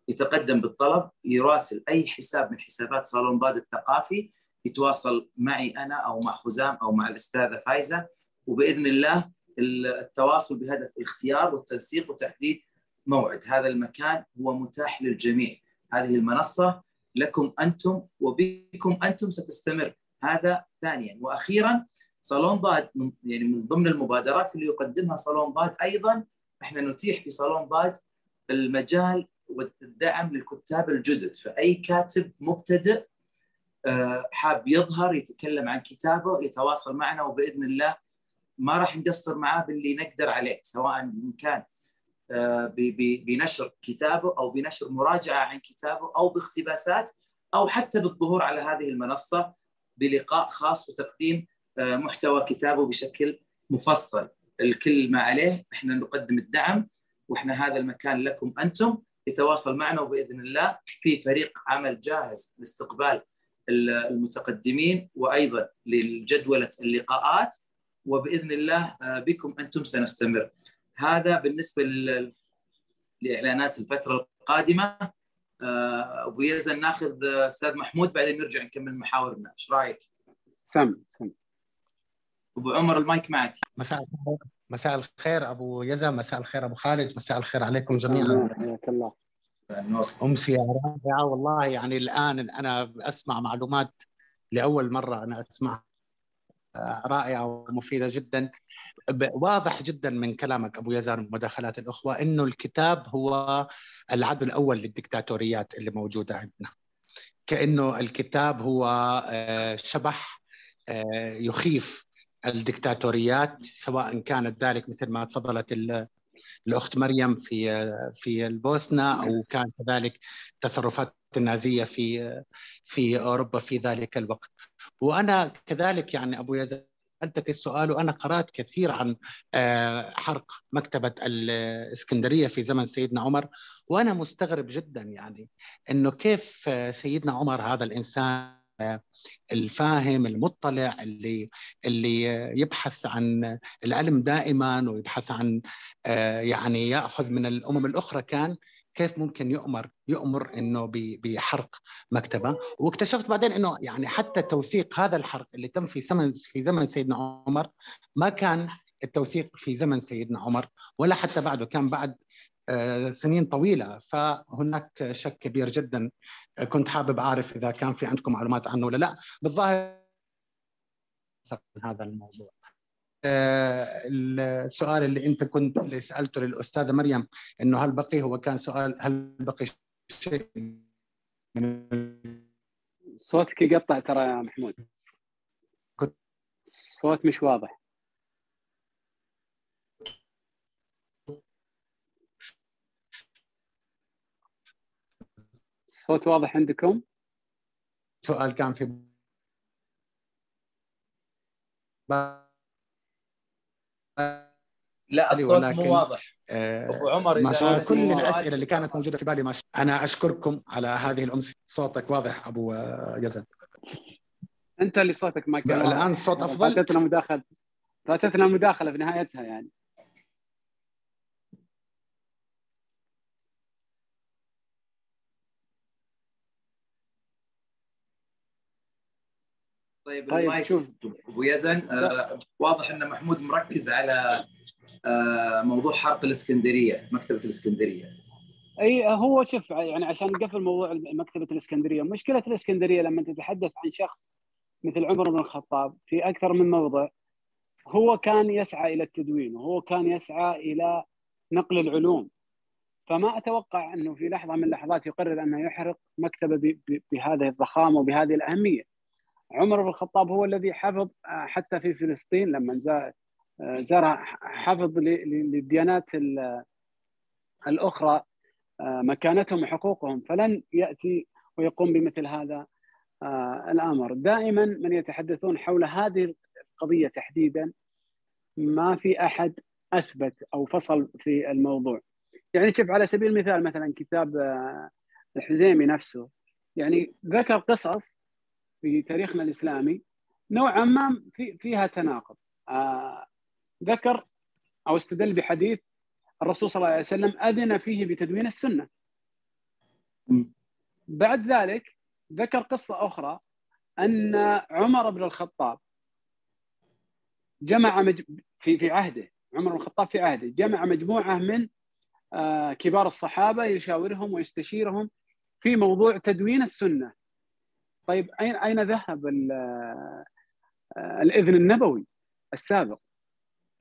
يتقدم بالطلب، يراسل أي حساب من حسابات صالون ضاد الثقافي، يتواصل معي أنا أو مع خزام أو مع الأستاذة فايزة، وبإذن الله التواصل بهدف الاختيار والتنسيق وتحديد موعد. هذا المكان هو متاح للجميع، هذه المنصة لكم أنتم وبكم أنتم ستستمر. هذا ثانياً. وأخيراً صالون ضاد يعني من ضمن المبادرات اللي يقدمها صالون ضاد أيضاً، إحنا نتيح في صالون ضاد المجال والدعم للكتاب الجدد. فأي كاتب مبتدئ حاب يظهر يتكلم عن كتابه يتواصل معنا، وبإذن الله ما راح نقصر معاه باللي نقدر عليه، سواء إن كان بنشر كتابه أو بنشر مراجعة عن كتابه أو باقتباسات أو حتى بالظهور على هذه المنصة بلقاء خاص وتقديم محتوى كتابه بشكل مفصل. الكل ما عليه، إحنا نقدم الدعم، وإحنا هذا المكان لكم أنتم، يتواصل معنا وبإذن الله في فريق عمل جاهز لاستقبال المتقدمين وأيضا لجدولة اللقاءات، وبإذن الله بكم أنتم سنستمر. هذا بالنسبة لإعلانات الفترة القادمة. أبو يزن ناخذ أستاذ محمود بعدين نرجع نكمل محاورنا، إيش رأيك؟ سم سم أبو عمر المايك معك. مساء الخير. مساء الخير أبو يزن، مساء الخير أبو خالد، مساء الخير عليكم جميعا. الله أمسية رائعة والله، يعني الآن أنا أسمع معلومات لأول مرة أنا أسمعها، رائعة ومفيدة جدا. واضح جدا من كلامك أبو يزن ومداخلات الأخوة إنه الكتاب هو العدو الأول للدكتاتوريات اللي موجودة عندنا، كأنه الكتاب هو شبح يخيف الدكتاتوريات، سواء كانت ذلك مثل ما تفضلت الأخت مريم في في البوسنة، أو كان كذلك تصرفات النازية في في أوروبا في ذلك الوقت. وأنا كذلك يعني أبو يزن سألتك السؤال، وأنا قرأت كثير عن حرق مكتبة الإسكندرية في زمن سيدنا عمر، وأنا مستغرب جدا يعني إنه كيف سيدنا عمر هذا الإنسان الفاهم المطلع اللي اللي يبحث عن العلم دائما ويبحث عن يعني يأخذ من الأمم الأخرى، كان كيف ممكن يؤمر يؤمر انه بحرق مكتبه. واكتشفت بعدين انه يعني حتى توثيق هذا الحرق اللي تم في زمن في زمن سيدنا عمر، ما كان التوثيق في زمن سيدنا عمر ولا حتى بعده، كان بعد سنين طويله. فهناك شك كبير جدا، كنت حابب اعرف اذا كان في عندكم معلومات عنه ولا لا. بالظاهر هذا الموضوع. السؤال اللي انت كنت اللي سالته للاستاذه مريم انه هل بقي، هو كان سؤال هل بقي شيء من صوتك يقطع ترى يا محمود، كنت صوت مش واضح. الصوت واضح عندكم؟ سؤال كان في لا الصوت مو واضح. ابو عمر ما كل الاسئله اللي كانت موجوده في بالي. ما انا اشكركم على هذه الامس. صوتك واضح ابو يزن، انت اللي صوتك ما كان الان صوت افضل. فاتتنا مداخله فاتتنا مداخله في نهايتها يعني. طيب, طيب شوف ابو يزن، آه واضح ان محمود مركز على آه موضوع حرق الاسكندريه، مكتبه الاسكندريه. اي هو شوف يعني عشان نقفل موضوع مكتبه الاسكندريه، مشكله الاسكندريه لما تتحدث عن شخص مثل عمر بن الخطاب في اكثر من موضع، هو كان يسعى الى التدوين وهو كان يسعى الى نقل العلوم، فما اتوقع انه في لحظه من اللحظات يقرر انه يحرق مكتبه بهذه الضخامه وبهذه الاهميه. عمر بن الخطاب هو الذي حفظ حتى في فلسطين لما زار حفظ للديانات الأخرى مكانتهم وحقوقهم، فلن يأتي ويقوم بمثل هذا الأمر. دائما من يتحدثون حول هذه القضية تحديدا ما في أحد أثبت أو فصل في الموضوع. يعني شوف على سبيل المثال مثلا كتاب الحزيمي نفسه يعني ذكر قصص في تاريخنا الإسلامي نوعا ما في فيها تناقض. آه ذكر أو استدل بحديث الرسول صلى الله عليه وسلم أذن فيه بتدوين السنة. بعد ذلك ذكر قصة أخرى أن عمر بن الخطاب جمع مج... في في عهده عمر بن الخطاب في عهده جمع مجموعة من آه كبار الصحابة يشاورهم ويستشيرهم في موضوع تدوين السنة. طيب أين أين ذهب الإذن النبوي السابق؟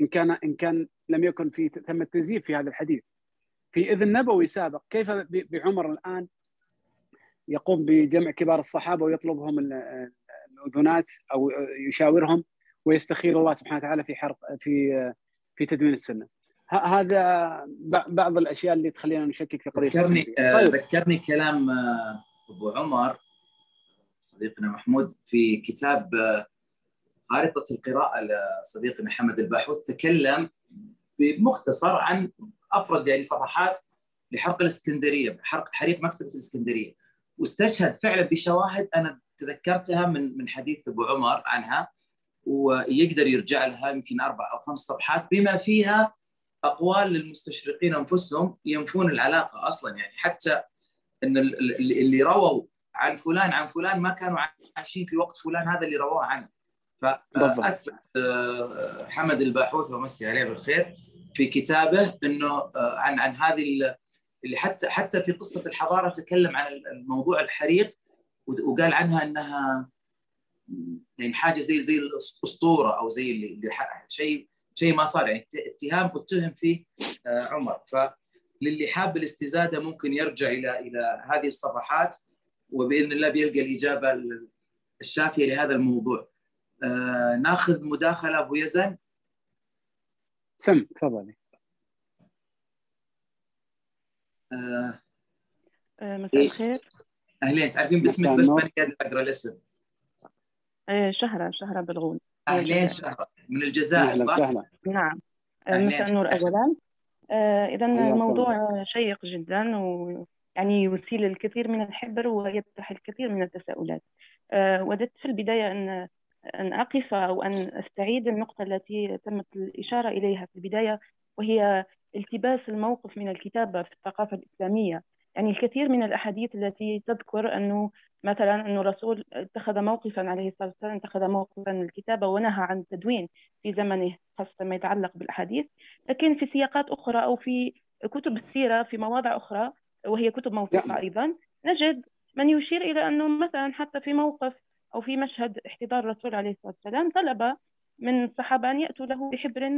إن كان إن كان لم يكن في ثم تزييف في هذا الحديث في إذن نبوي سابق، كيف بعمر الآن يقوم بجمع كبار الصحابة ويطلبهم الأذنات أو يشاورهم ويستخير الله سبحانه وتعالى في حرق في في تدوين السنة؟ هذا بعض الأشياء اللي تخلينا نشكك في قضية. ذكرني طيب. ذكرني كلام أبو عمر صديقنا محمود في كتاب خارطة القراءة لصديقنا محمد الباحوث، تكلم بمختصر عن أفرد يعني صفحات لحرق الإسكندرية، حرق حريق مكتبة الإسكندرية، واستشهد فعلا بشواهد أنا تذكرتها من من حديث أبو عمر عنها، ويقدر يرجع لها يمكن أربع أو خمس صفحات بما فيها أقوال للمستشرقين أنفسهم ينفون العلاقة أصلا، يعني حتى أن اللي رووا عن فلان عن فلان ما كانوا عايشين في وقت فلان هذا اللي رواه عنه. فأثبت حمد الباحوث ومسي عليه بالخير في كتابه انه عن عن هذه اللي حتى حتى في قصة الحضارة تكلم عن الموضوع الحريق وقال عنها انها يعني حاجة زي زي الأسطورة او زي اللي شيء شيء ما صار، يعني اتهام اتهم فيه عمر. فللي حاب الاستزادة ممكن يرجع الى الى هذه الصفحات وبإذن الله بيلقى الإجابة الشافية لهذا الموضوع. آه، ناخذ مداخلة أبو يزن. سم تفضلي. آه، آه، مساء الخير. أهلين، تعرفين باسمك بس ماني قادر أقرأ الاسم. إيه شهرة شهرة بلغون. أهلين شهرة من الجزائر صح؟ نعم. مساء النور أولاً. آه، إذا الموضوع شيق جداً و يعني يثير الكثير من الحبر ويطرح الكثير من التساؤلات. وددت في البداية أن أن أقف أو أن أستعيد النقطة التي تمت الإشارة إليها في البداية، وهي التباس الموقف من الكتابة في الثقافة الإسلامية. يعني الكثير من الأحاديث التي تذكر أنه مثلا أنه الرسول اتخذ موقفا عليه الصلاة والسلام، اتخذ موقفا الكتابة ونهى عن التدوين في زمنه خاصة ما يتعلق بالأحاديث، لكن في سياقات أخرى أو في كتب السيرة في مواضع أخرى وهي كتب موثوقة أيضا نجد من يشير إلى أنه مثلا حتى في موقف أو في مشهد احتضار الرسول عليه الصلاة والسلام طلب من الصحابة أن يأتوا له بحبر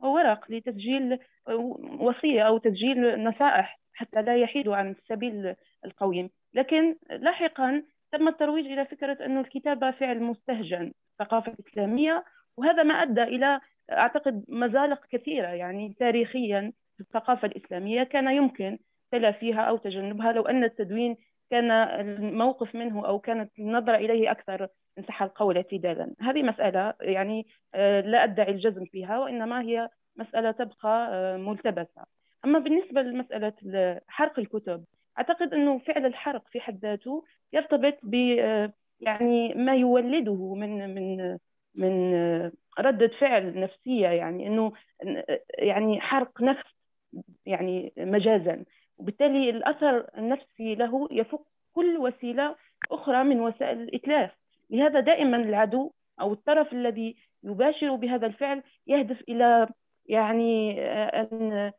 وورق لتسجيل وصية أو تسجيل نصائح حتى لا يحيدوا عن السبيل القويم. لكن لاحقا تم الترويج إلى فكرة أن الكتابة فعل مستهجن ثقافة إسلامية، وهذا ما أدى إلى أعتقد مزالق كثيرة يعني تاريخيا في الثقافة الإسلامية كان يمكن تلافيها أو تجنبها لو أن التدوين كان الموقف منه أو كانت النظرة إليه أكثر إن صح القول اعتدالا. هذه مسألة يعني لا أدعي الجزم فيها، وإنما هي مسألة تبقى ملتبسة. أما بالنسبة لمسألة حرق الكتب، أعتقد أنه فعل الحرق في حد ذاته يرتبط ب يعني ما يولده من من من ردة فعل نفسية، يعني أنه يعني حرق نفس يعني مجازا، وبالتالي الأثر النفسي له يفوق كل وسيلة أخرى من وسائل الإتلاف. لهذا دائما العدو أو الطرف الذي يباشر بهذا الفعل يهدف إلى يعني أن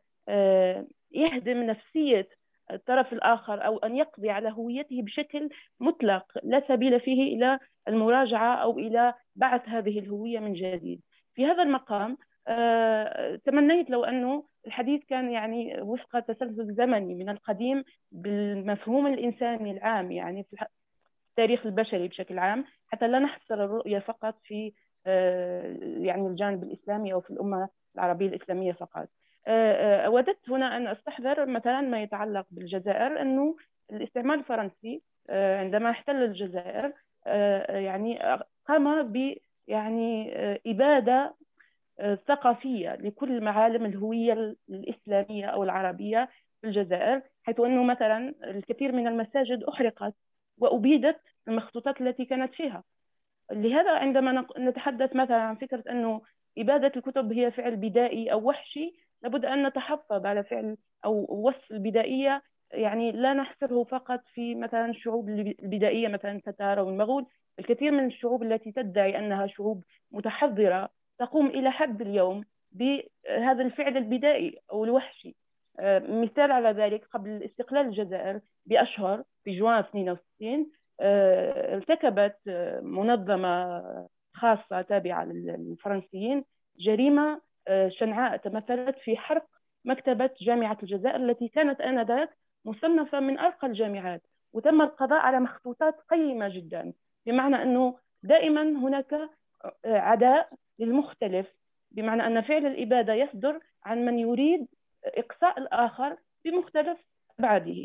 يهدم نفسية الطرف الآخر أو أن يقضي على هويته بشكل مطلق لا سبيل فيه إلى المراجعة أو إلى بعث هذه الهوية من جديد. في هذا المقام تمنيت لو أنه الحديث كان يعني وفق تسلسل زمني من القديم بالمفهوم الإنساني العام يعني في التاريخ البشري بشكل عام، حتى لا نحصر الرؤية فقط في يعني الجانب الإسلامي أو في الأمة العربية الإسلامية فقط. وددت هنا أن أستحضر مثلا ما يتعلق بالجزائر، أنه الاستعمار الفرنسي عندما احتل الجزائر يعني قام ب يعني إبادة ثقافية لكل معالم الهوية الإسلامية أو العربية في الجزائر، حيث أنه مثلا الكثير من المساجد أحرقت وأبيدت المخطوطات التي كانت فيها. لهذا عندما نتحدث مثلا عن فكرة أنه إبادة الكتب هي فعل بدائي أو وحشي، لابد أن نتحفظ على فعل أو وصف البدائية، يعني لا نحصره فقط في مثلا الشعوب البدائية مثلا التتار والمغول. الكثير من الشعوب التي تدعي أنها شعوب متحضرة تقوم إلى حد اليوم بهذا الفعل البدائي أو الوحشي. مثال على ذلك، قبل استقلال الجزائر بأشهر في جوان اثنين وستين ارتكبت منظمة خاصة تابعة للفرنسيين جريمة شنعاء تمثلت في حرق مكتبة جامعة الجزائر التي كانت آنذاك مصنفة من أرقى الجامعات، وتم القضاء على مخطوطات قيمة جدا. بمعنى أنه دائما هناك عداء للمختلف، بمعنى أن فعل الإبادة يصدر عن من يريد إقصاء الآخر بمختلف أبعاده.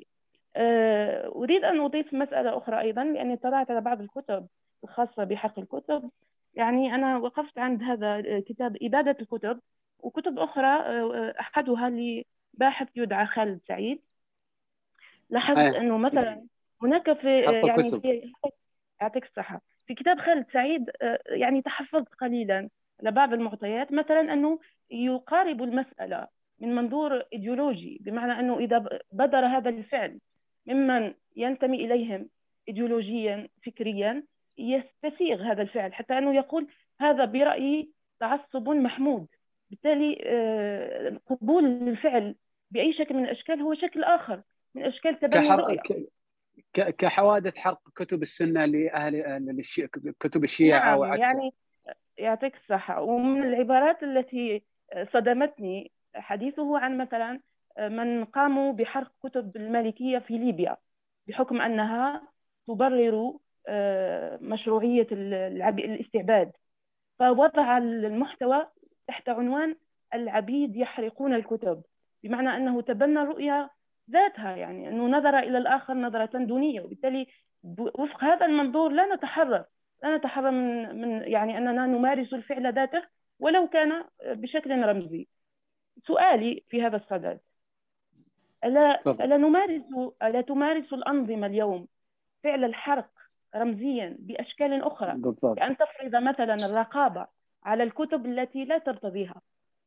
أريد أن أضيف مسألة أخرى أيضا، لأني اطلعت على بعض الكتب الخاصة بحق الكتب. يعني أنا وقفت عند هذا كتاب إبادة الكتب وكتب أخرى، أحدها لباحث يدعى خالد السعيد. لاحظت آه. أنه مثلا هناك في يعني في يعطيك الصحة في كتاب خالد سعيد يعني تحفظت قليلا لبعض المعطيات، مثلا أنه يقارب المسألة من منظور إيديولوجي، بمعنى أنه إذا بدر هذا الفعل ممن ينتمي إليهم إيديولوجيا فكريا يستسيغ هذا الفعل، حتى أنه يقول هذا برأيي تعصب محمود. بالتالي قبول الفعل بأي شكل من الأشكال هو شكل آخر من أشكال تبني الرؤية. كحوادث حرق كتب السنة لأهل كتب الشيعة نعم، وعكسها. يعني يعطيك الصحة. ومن العبارات التي صدمتني حديثه عن مثلا من قاموا بحرق كتب المالكية في ليبيا بحكم أنها تبرر مشروعية الاستعباد، فوضع المحتوى تحت عنوان العبيد يحرقون الكتب، بمعنى أنه تبنى الرؤية ذاتها، يعني أنه نظر إلى الآخر نظرة دونية. وبالتالي وفق هذا المنظور لا نتحرر لا نتحرر من, من يعني أننا نمارس الفعل ذاته ولو كان بشكل رمزي. سؤالي في هذا الصدد، ألا, ألا, نمارس ألا تمارس الأنظمة اليوم فعل الحرق رمزيا بأشكال أخرى، بالضبط. بأن تفرض مثلا الرقابة على الكتب التي لا ترتضيها،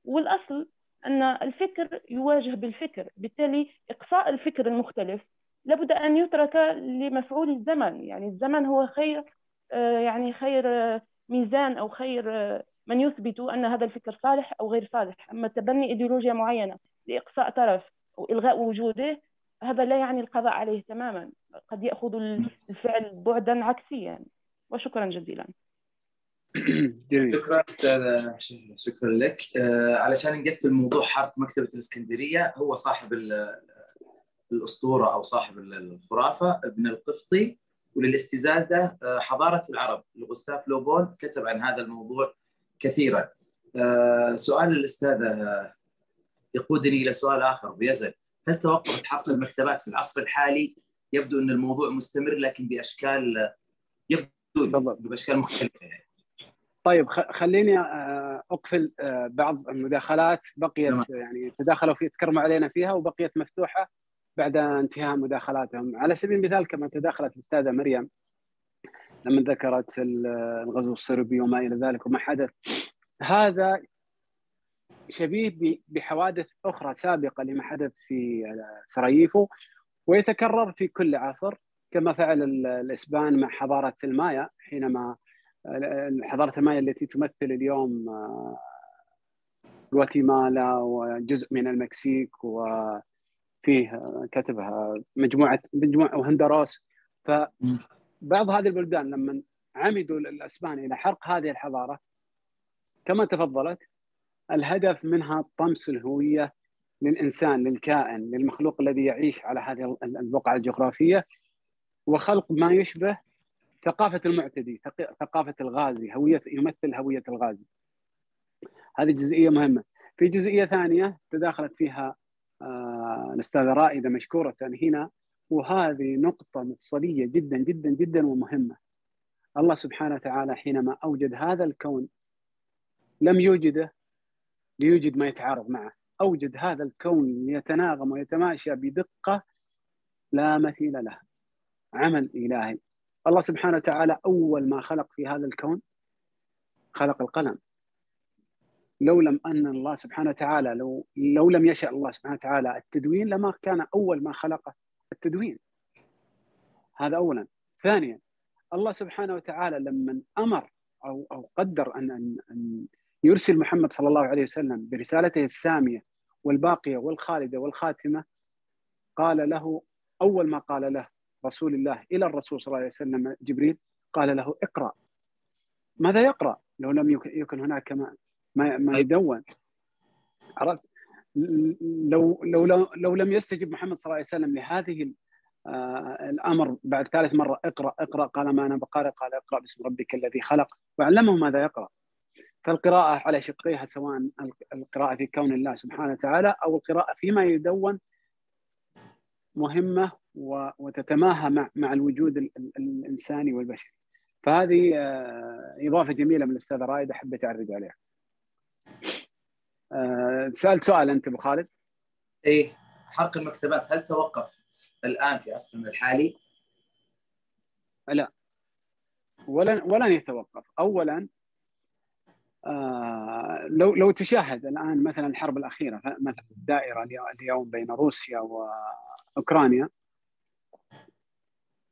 والأصل أن الفكر يواجه بالفكر، بالتالي إقصاء الفكر المختلف لابد أن يترك لمفعول الزمن، يعني الزمن هو خير يعني خير ميزان أو خير من يثبت أن هذا الفكر صالح أو غير صالح. أما تبني إيديولوجيا معينة لإقصاء طرف وإلغاء وجوده، هذا لا يعني القضاء عليه تماما، قد يأخذ الفعل بعدا عكسيا. وشكرا جزيلا. شكرا أستاذ، شكرا لك. آه علشان نقفل موضوع حرب مكتبة الإسكندرية، هو صاحب الأسطورة أو صاحب الخرافة ابن القفطي، وللاستزادة آه حضارة العرب لغوستاف لوبون كتب عن هذا الموضوع كثيرا. آه سؤال الأستاذة يقودني إلى سؤال آخر ويزن: هل توقفت حرب المكتبات في العصر الحالي؟ يبدو أن الموضوع مستمر لكن بأشكال يبدو بأشكال مختلفة يعني. طيب، خليني أقفل بعض المداخلات بقيت، يعني تداخلوا في تكرموا علينا فيها وبقيت مفتوحة بعد انتهاء مداخلاتهم. على سبيل المثال كما تداخلت الأستاذة مريم لما ذكرت الغزو الصربي وما إلى ذلك وما حدث، هذا شبيه بحوادث أخرى سابقة لما حدث في سراييفو، ويتكرر في كل عصر كما فعل الإسبان مع حضارة المايا، حينما حضارة المايا التي تمثل اليوم غواتيمالا وجزء من المكسيك وفيه كتبها مجموعة مجموعة وهندراس. فبعض هذه البلدان لما عمدوا الأسبان إلى حرق هذه الحضارة كما تفضلت، الهدف منها طمس الهوية للإنسان، للكائن، للمخلوق الذي يعيش على هذه البقعة الجغرافية، وخلق ما يشبه ثقافة المعتدي، ثقافة الغازي، هوية يمثل هوية الغازي. هذه جزئية مهمة. في جزئية ثانية تداخلت فيها الأستاذة رائدة مشكورة هنا، وهذه نقطة مفصلية جدا جدا جدا ومهمة. الله سبحانه وتعالى حينما أوجد هذا الكون لم يوجده ليوجد ما يتعارض معه، أوجد هذا الكون ليتناغم ويتماشى بدقة لا مثيل لها، عمل إلهي. الله سبحانه وتعالى أول ما خلق في هذا الكون خلق القلم. لو لم أن الله سبحانه وتعالى لو, لو لم يشأ الله سبحانه وتعالى التدوين لما كان أول ما خلق التدوين. هذا أولا. ثانيا، الله سبحانه وتعالى لما أمر أو, أو قدر أن, أن, أن يرسل محمد صلى الله عليه وسلم برسالته السامية والباقية والخالدة والخاتمة، قال له أول ما قال له رسول الله إلى الرسول صلى الله عليه وسلم جبريل، قال له اقرأ. ماذا يقرأ لو لم يكن هناك ما, ما يدون؟ عرفت؟ لو, لو, لو, لو لم يستجب محمد صلى الله عليه وسلم لهذه الأمر بعد ثالث مرة اقرأ اقرأ، قال ما أنا بقارئ، قال اقرأ باسم ربك الذي خلق، وعلمه ماذا يقرأ. فالقراءة على شقيها، سواء القراءة في كون الله سبحانه وتعالى أو القراءة فيما يدون، مهمة وتتماهى مع مع الوجود الإنساني والبشري. فهذه إضافة جميلة من الأستاذة رائدة حبيت أعرج عليها. سألت سؤال أنت أبو خالد. إيه، حرق المكتبات هل توقفت الآن في عصرنا الحالي؟ لا، ولن ولن يتوقف. أولاً آه لو لو تشاهد الآن مثلا الحرب الأخيرة، مثلا الدائرة اليوم بين روسيا وأوكرانيا،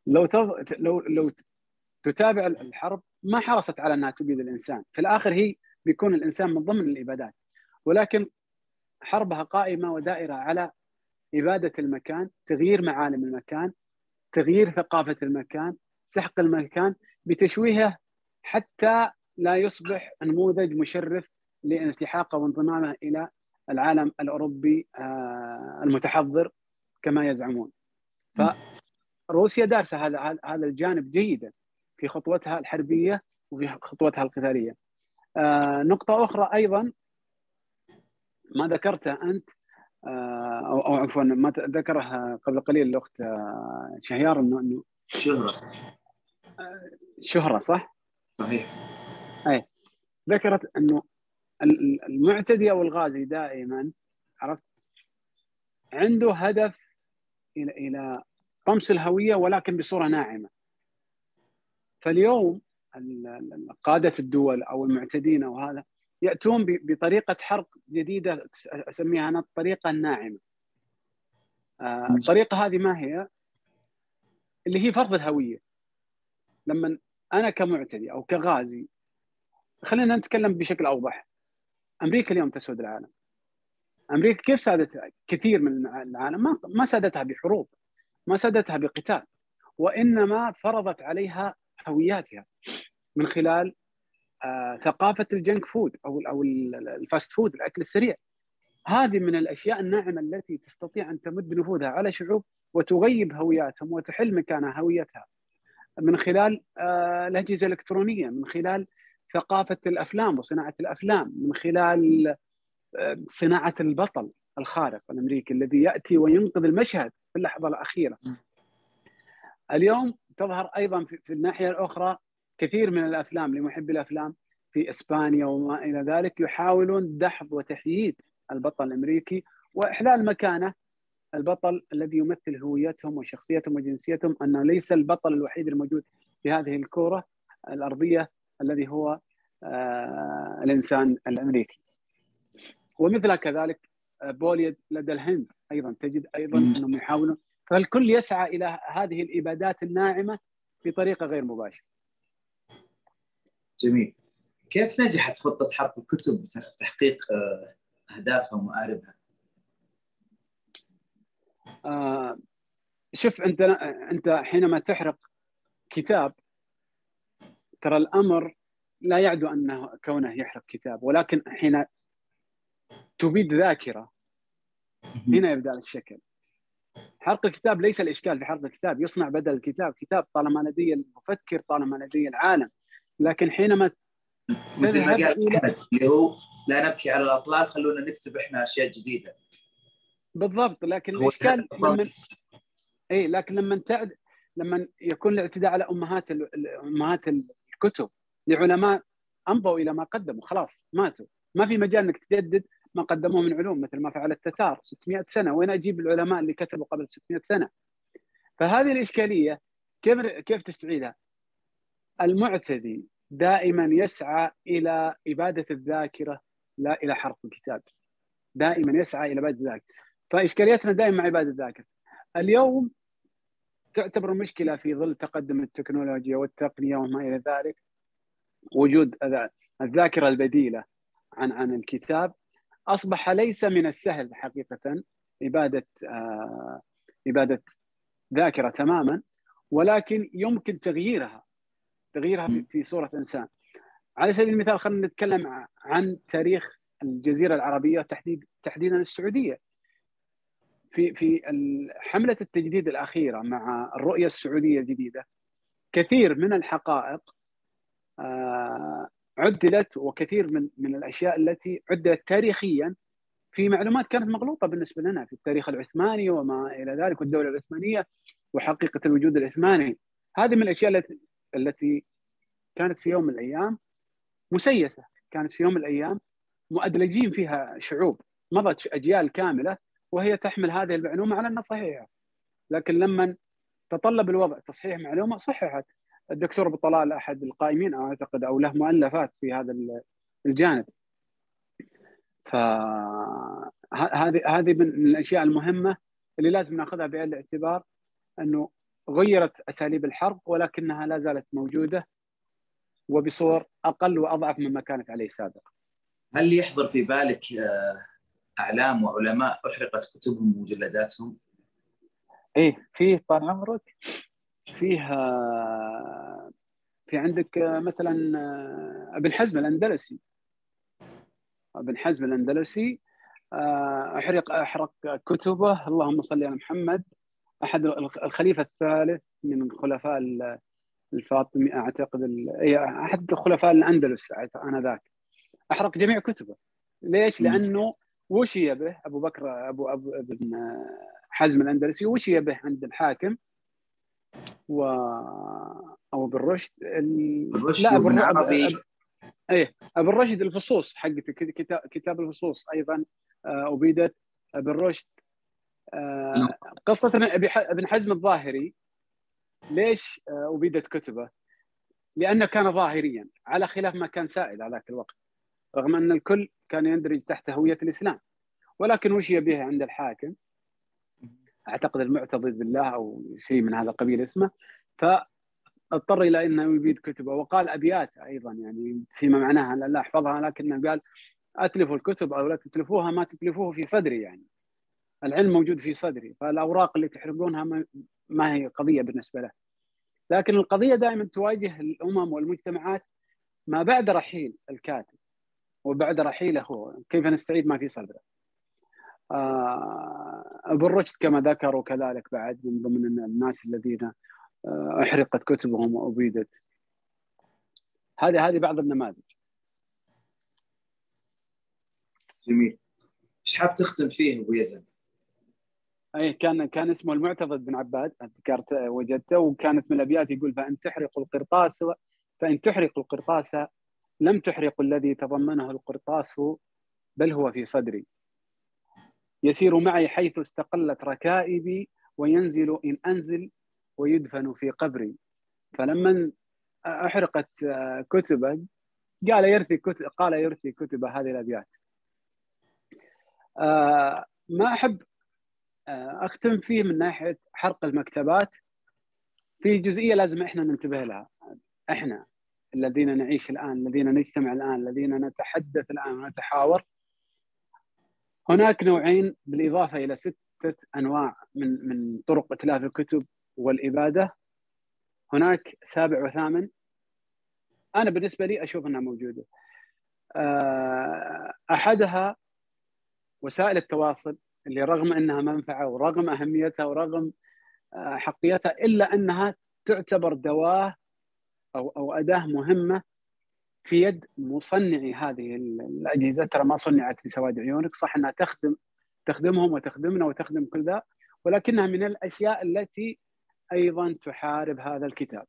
لو لو لو تتابع الحرب ما حرصت على أنها تبيد الإنسان، في الآخر هي بيكون الإنسان من ضمن الإبادات، ولكن حربها قائمة ودائرة على إبادة المكان، تغيير معالم المكان، تغيير ثقافة المكان، سحق المكان بتشويهه حتى لا يصبح نموذج مشرف لانسحاقه وانضمامه إلى العالم الأوروبي المتحضر كما يزعمون. فروسيا دارسة هذا هذا الجانب جيدا في خطوتها الحربية وفي خطوتها القتالية. نقطة أخرى أيضا ما ذكرتها أنت أو عفوا ما ذكرها قبل قليل الأخت شهيار، إنه شهرة شهرة صح؟ صحيح. أي ذكرت أنه المعتدي أو الغازي دائما، عرفت، عنده هدف إلى إلى طمس الهوية ولكن بصورة ناعمة. فاليوم قادة الدول أو المعتدين أو هذا يأتون بطريقة حرق جديدة أسميها أنا الطريقة الناعمة. الطريقة هذه ما هي؟ اللي هي فرض الهوية. لما أنا كمعتدي أو كغازي، خلينا نتكلم بشكل أوضح، أمريكا اليوم تسود العالم. أمريكا كيف سادت كثير من العالم؟ ما سادتها بحروب، ما سادتها بقتال، وإنما فرضت عليها هوياتها من خلال آه ثقافة الجنك فود أو أو الفاست فود، الأكل السريع. هذه من الأشياء الناعمة التي تستطيع أن تمد نفوذها على شعوب وتغيب هوياتهم وتحل مكانها هويتها، من خلال آه الأجهزة الإلكترونية، من خلال ثقافة الأفلام وصناعة الأفلام، من خلال آه صناعة البطل الخارق الأمريكي الذي يأتي وينقذ المشهد في اللحظة الأخيرة. اليوم تظهر أيضا في الناحية الأخرى كثير من الأفلام لمحبي الأفلام في إسبانيا وما إلى ذلك يحاولون دحض وتحييد البطل الأمريكي وإحلال مكانه البطل الذي يمثل هويتهم وشخصيتهم وجنسيتهم، أنه ليس البطل الوحيد الموجود في هذه الكرة الأرضية الذي هو آه الإنسان الأمريكي. ومثل كذلك بوليد لدى الهند أيضا، تجد أيضا أنهم يحاولون، فالكل يسعى إلى هذه الإبادات الناعمة بطريقة غير مباشرة. جميل. كيف نجحت خطة حرق الكتب بتحقيق أهدافها ومآربها؟ آه شوف، أنت أنت حينما تحرق كتاب، ترى الأمر لا يعدو أنه كونه يحرق كتاب، ولكن حين تبيد ذاكرة هنا يبدأ الشكل. حرق الكتاب ليس الإشكال في حرق الكتاب، يصنع بدل الكتاب كتاب، طالما لدي المفكر، طالما لدي العالم. لكن حينما مثل ما قال أحمد اللي هو لا نبكي على الأطلال، خلونا نكتب إحنا أشياء جديدة. بالضبط. لكن الإشكال لما إيه لكن لما تعد لما يكون الاعتداء على أمهات ال... أمهات الكتب لعلماء أمضوا إلى ما قدموا، خلاص ماتوا، ما في مجال إنك تجدد ما قدموه من علوم، مثل ما فعل التتار ستمائة سنة. وين أجيب العلماء اللي كتبوا قبل ستمائة سنة؟ فهذه الإشكالية كيف كيف تستعيدها؟ المعتدي دائما يسعى إلى إبادة الذاكرة لا إلى حرق الكتاب، دائما يسعى إلى إبادة الذاكرة. فإشكاليتنا دائما مع إبادة الذاكرة. اليوم تعتبر المشكلة في ظل تقدم التكنولوجيا والتقنية وما إلى ذلك، وجود الذاكرة البديلة عن عن الكتاب. أصبح ليس من السهل حقيقة إبادة آه إبادة ذاكرة تماما، ولكن يمكن تغييرها تغييرها في صورة إنسان. على سبيل المثال خلينا نتكلم عن تاريخ الجزيرة العربية وتحديد تحديدا السعودية. في في حملة التجديد الأخيرة مع الرؤية السعودية الجديدة، كثير من الحقائق آه عدلت، وكثير من من الاشياء التي عدلت تاريخيا في معلومات كانت مغلوطه بالنسبه لنا في التاريخ العثماني وما الى ذلك، والدوله العثمانيه وحقيقه الوجود العثماني. هذه من الاشياء التي كانت في يوم من الايام مسيسه، كانت في يوم من الايام مؤدلجين فيها شعوب، مضت اجيال كامله وهي تحمل هذه المعلومه على انها صحيحه. لكن لما تطلب الوضع تصحيح معلومه صححت. الدكتور ابو طلال احد القائمين اعتقد، او له مؤلفات في هذا الجانب. فهذه هذه من الاشياء المهمه اللي لازم ناخذها بعين الاعتبار، انه غيرت اساليب الحرب ولكنها لا زالت موجوده وبصور اقل واضعف مما كانت عليه سابقا. هل يحضر في بالك اعلام وعلماء احرقت كتبهم ومجلداتهم؟ ايه، فيه طال عمرك، فيها في عندك مثلا ابن حزم الاندلسي. ابن حزم الاندلسي احرق احرق كتبه، اللهم صل على محمد، احد الخليفه الثالث من الخلفاء الفاطمي اعتقد، احد الخلفاء الاندلس انذاك. احرق جميع كتبه. ليش؟ لانه وشي به ابو بكر ابو ابو ابن حزم الاندلسي، وشي به عند الحاكم و او ابو الرشد ال... لا ابو الرشد ايه ابو الرشد الفصوص حقته، كتاب كتاب الفصوص ايضا ابيدت ابو الرشد. آه... قصه ابن حزم الظاهري ليش ابيدت كتبه؟ لأنه كان ظاهريا على خلاف ما كان سائد على ذاك الوقت، رغم أن الكل كان يندرج تحت هوية الإسلام، ولكن وشي به عند الحاكم أعتقد المعتضد بالله أو شيء من هذا القبيل اسمه، فاضطر إلى أنه يبيد كتبه، وقال أبيات أيضا يعني فيما معناها لا أحفظها، لكنه قال أتلفوا الكتب أو لا تتلفوها، ما تتلفوه في صدري، يعني العلم موجود في صدري، فالأوراق اللي تحرقونها ما هي قضية بالنسبة له. لكن القضية دائما تواجه الأمم والمجتمعات ما بعد رحيل الكاتب وبعد رحيله هو، كيف نستعيد ما في صدره. ابو الرشد كما ذكروا كذلك بعد من ضمن الناس الذين احرقت كتبهم وابيدت. هذه هذه بعض النماذج. جميل. ايش حاب تختم فيه ابو يزن؟ اي كان كان اسمه المعتمد بن عباد، ذكرت وجدته، وكانت من الابيات يقول: فان تحرق القرطاس فان تحرق القرطاس لم تحرق الذي تضمنه القرطاس بل هو في صدري، يسير معي حيث استقلت ركائبي وينزل إن أنزل ويدفن في قبري. فلما أحرقت كتبه قال يرثي كتب قال يرثي كتب هذه الأبيات. ما أحب أختم فيه من ناحية حرق المكتبات، في جزئية لازم إحنا ننتبه لها، إحنا الذين نعيش الآن، الذين نجتمع الآن، الذين نتحدث الآن ونتحاور. هناك نوعين بالإضافة إلى ستة أنواع من من طرق إتلاف الكتب والإبادة، هناك سابع وثامن. أنا بالنسبة لي أشوف أنها موجودة. أحدها وسائل التواصل، اللي رغم أنها منفعة ورغم أهميتها ورغم حقيتها إلا أنها تعتبر دواه أو أو أداة مهمة في يد مصنعي هذه الأجهزة. ترى ما صنعت في سواد عيونك، صح أنها تخدم تخدمهم وتخدمنا وتخدم كل ذا، ولكنها من الأشياء التي أيضا تحارب هذا الكتاب.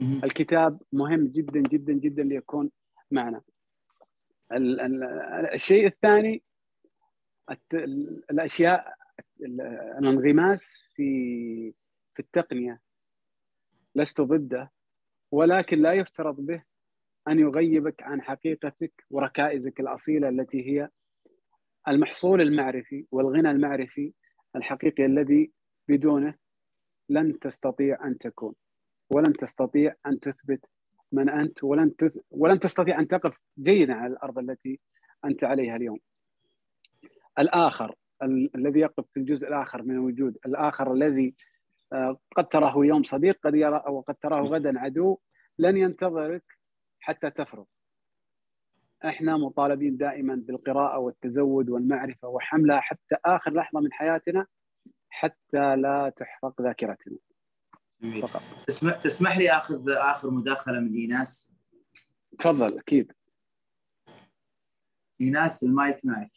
الكتاب مهم جدا جدا جدا ليكون معنا. ال ال الشيء الثاني الأشياء، الانغماس في في التقنية، لست ضده، ولكن لا يفترض به أن يغيبك عن حقيقتك وركائزك الأصيلة التي هي المحصول المعرفي والغنى المعرفي الحقيقي الذي بدونه لن تستطيع أن تكون، ولن تستطيع أن تثبت من أنت، ولن تث... ولن تستطيع أن تقف جيدا على الأرض التي أنت عليها اليوم. الآخر ال... الذي يقف في الجزء الآخر من الوجود، الآخر الذي قد تراه اليوم صديق قد يرى وقد تراه غدا عدو، لن ينتظرك حتى تفرض. احنا مطالبين دائما بالقراءة والتزود والمعرفة وحملها حتى آخر لحظة من حياتنا حتى لا تحرق ذاكرتنا. فقط. تسمح تسمح لي اخذ آخر مداخلة من إيناس؟ تفضل. اكيد. إيناس المايك معك.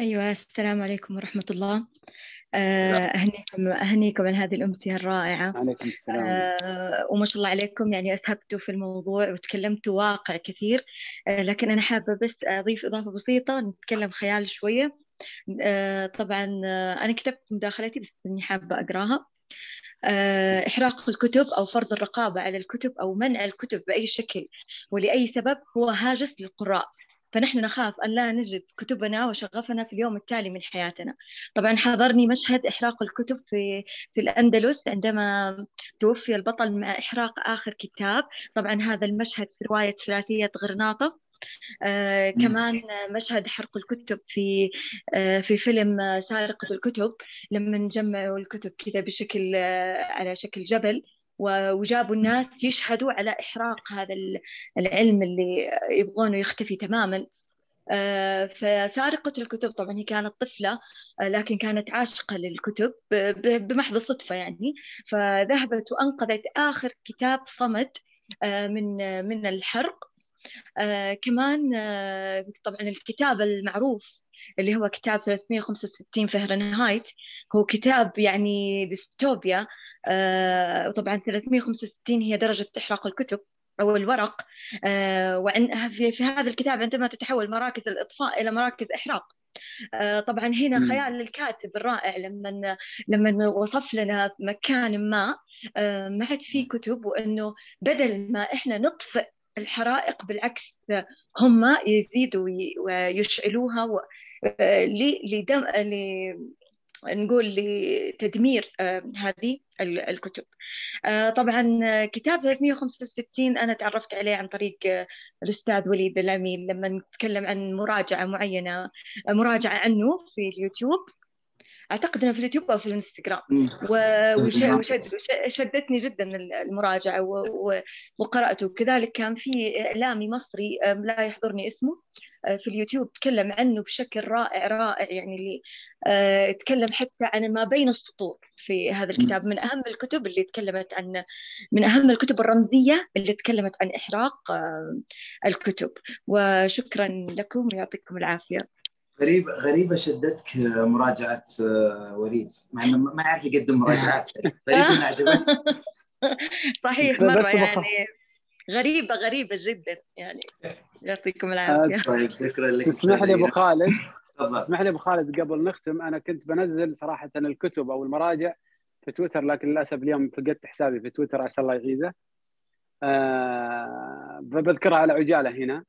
ايوه، السلام عليكم ورحمة الله. أهنيكم أهنيكم على هذه الأمسية الرائعة. عليكم السلام. أه وما شاء الله عليكم، يعني أسهبتوا في الموضوع وتكلمتوا واقع كثير، أه لكن أنا حابة بس أضيف إضافة بسيطة، نتكلم خيال شوية. أه طبعا أنا كتبت مداخلتي بس إني حابة أقراها. أه إحراق الكتب أو فرض الرقابة على الكتب أو منع الكتب بأي شكل ولأي سبب هو هاجس للقراء، فنحن نخاف أن لا نجد كتبنا وشغفنا في اليوم التالي من حياتنا. طبعا حضرني مشهد إحراق الكتب في في الأندلس عندما توفي البطل مع إحراق آخر كتاب. طبعا هذا المشهد في رواية ثلاثية غرناطة. آه كمان مشهد حرق الكتب في آه في فيلم سارقة الكتب، لما نجمعوا الكتب كذا بشكل آه على شكل جبل، وجابوا الناس يشهدوا على إحراق هذا العلم اللي يبغونه يختفي تماما. فسارقة الكتب طبعا هي كانت طفلة، لكن كانت عاشقة للكتب بمحض الصدفة يعني، فذهبت وأنقذت آخر كتاب صمد من من الحرق. كمان طبعا الكتاب المعروف اللي هو كتاب ثلاثمئة وخمسة وستين فهرنهايت، هو كتاب يعني ديستوبيا. آه وطبعا ثلاثمئة وخمسة وستين هي درجة إحراق الكتب أو الورق. آه وعن في, في هذا الكتاب عندما تتحول مراكز الإطفاء إلى مراكز إحراق، طبعا هنا خيال الكاتب الرائع لما لما وصف لنا مكان ما ما عاد في كتب، وانه بدل ما احنا نطفئ الحرائق بالعكس هم يزيدوا ويشعلوها و... لدم... ل... نقول لتدمير هذه الكتب. طبعا كتاب ثلاثمئة وخمسة وستين أنا تعرفت عليه عن طريق الأستاذ وليد العميل لما نتكلم عن مراجعة معينة، مراجعة عنه في اليوتيوب، أعتقد أنه في اليوتيوب أو في الانستغرام، وشدتني جدا المراجعة وقرأته. كذلك كان في إعلامي مصري لا يحضرني اسمه في اليوتيوب تكلم عنه بشكل رائع رائع، يعني اللي أه تكلم حتى عن ما بين السطور في هذا الكتاب، من أهم الكتب اللي تكلمت عن، من أهم الكتب الرمزية اللي تكلمت عن إحراق أه الكتب. وشكرا لكم ويعطيكم العافية. غريبة غريبة شدتك مراجعة وليد، مع إنه ما يعرف يقدم مراجعات، غريبة إنها عجبتك. صحيح مرة يعني غريبة غريبة جدا يعني. يعطيكم العافية. طيب شكرا لك. تسمح لي أبو خالد، تسمح لي أبو خالد قبل نختم، أنا كنت بنزل صراحة الكتب أو المراجع في تويتر، لكن للأسف اليوم فقدت حسابي في تويتر عسى الله يعيده. أه بذكرها على عجالة هنا.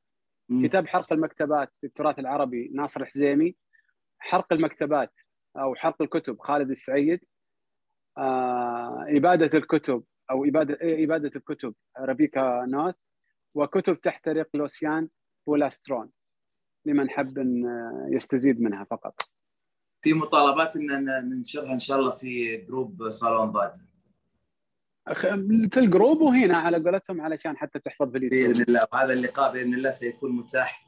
مم. كتاب حرق المكتبات في التراث العربي ناصر حزيمي، حرق المكتبات أو حرق الكتب خالد السعيد، أه إبادة الكتب أو إبادة إبادة الكتب ربيكا نوث، وكتب تحترق لوسيان بولاسترون لمن حب يستزيد منها. فقط في مطالبات أن ننشرها إن شاء الله في جروب صالون ضاد، في الجروب وهنا على قولتهم علشان حتى تحفظ باليوتيوب بإذن الله. وهذا اللقاء بإذن الله سيكون متاح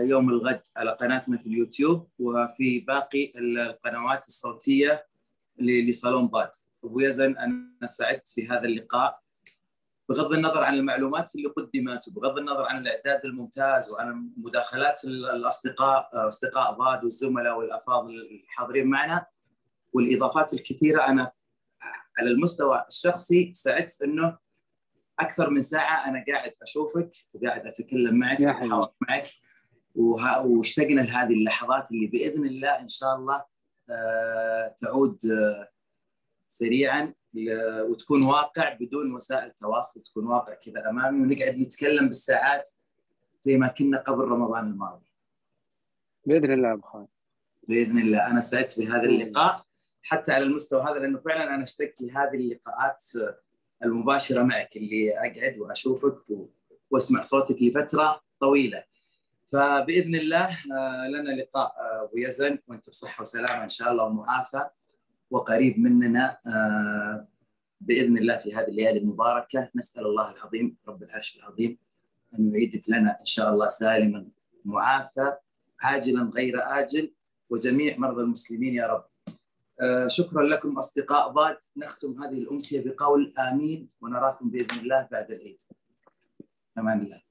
يوم الغد على قناتنا في اليوتيوب وفي باقي القنوات الصوتية لصالون ضاد. أبو يزن أنا سعدت في هذا اللقاء، بغض النظر عن المعلومات اللي قدمت وبغض النظر عن الإعداد الممتاز وعن مداخلات الأصدقاء أصدقاء ضاد والزملاء والأفاضل الحاضرين معنا والإضافات الكثيرة. أنا على المستوى الشخصي سعدت أنه أكثر من ساعة أنا قاعد أشوفك وقاعد أتكلم معك وأتحاور معك، واشتقنا لهذه اللحظات اللي بإذن الله إن شاء الله تعود سريعاً وتكون واقع بدون وسائل تواصل، تكون واقع كذا أمامي ونقعد نتكلم بالساعات زي ما كنا قبل رمضان الماضي بإذن الله. أبو خالد بإذن الله أنا سعدت بهذا اللقاء حتى على المستوى هذا، لأنه فعلاً أنا أشتكي هذه اللقاءات المباشرة معك اللي أقعد وأشوفك وأسمع صوتك لفترة طويلة. فبإذن الله لنا لقاء أبو يزن وأنت بصحة وسلامة إن شاء الله ومعافى وقريب مننا بإذن الله في هذه الليالي المباركة. نسأل الله العظيم رب العرش العظيم أن يعيدك لنا إن شاء الله سالما معافى عاجلا غير آجل وجميع مرضى المسلمين يا رب. شكرا لكم أصدقاء ضاد، نختم هذه الأمسية بقول آمين ونراكم بإذن الله بعد العيد. أمان الله.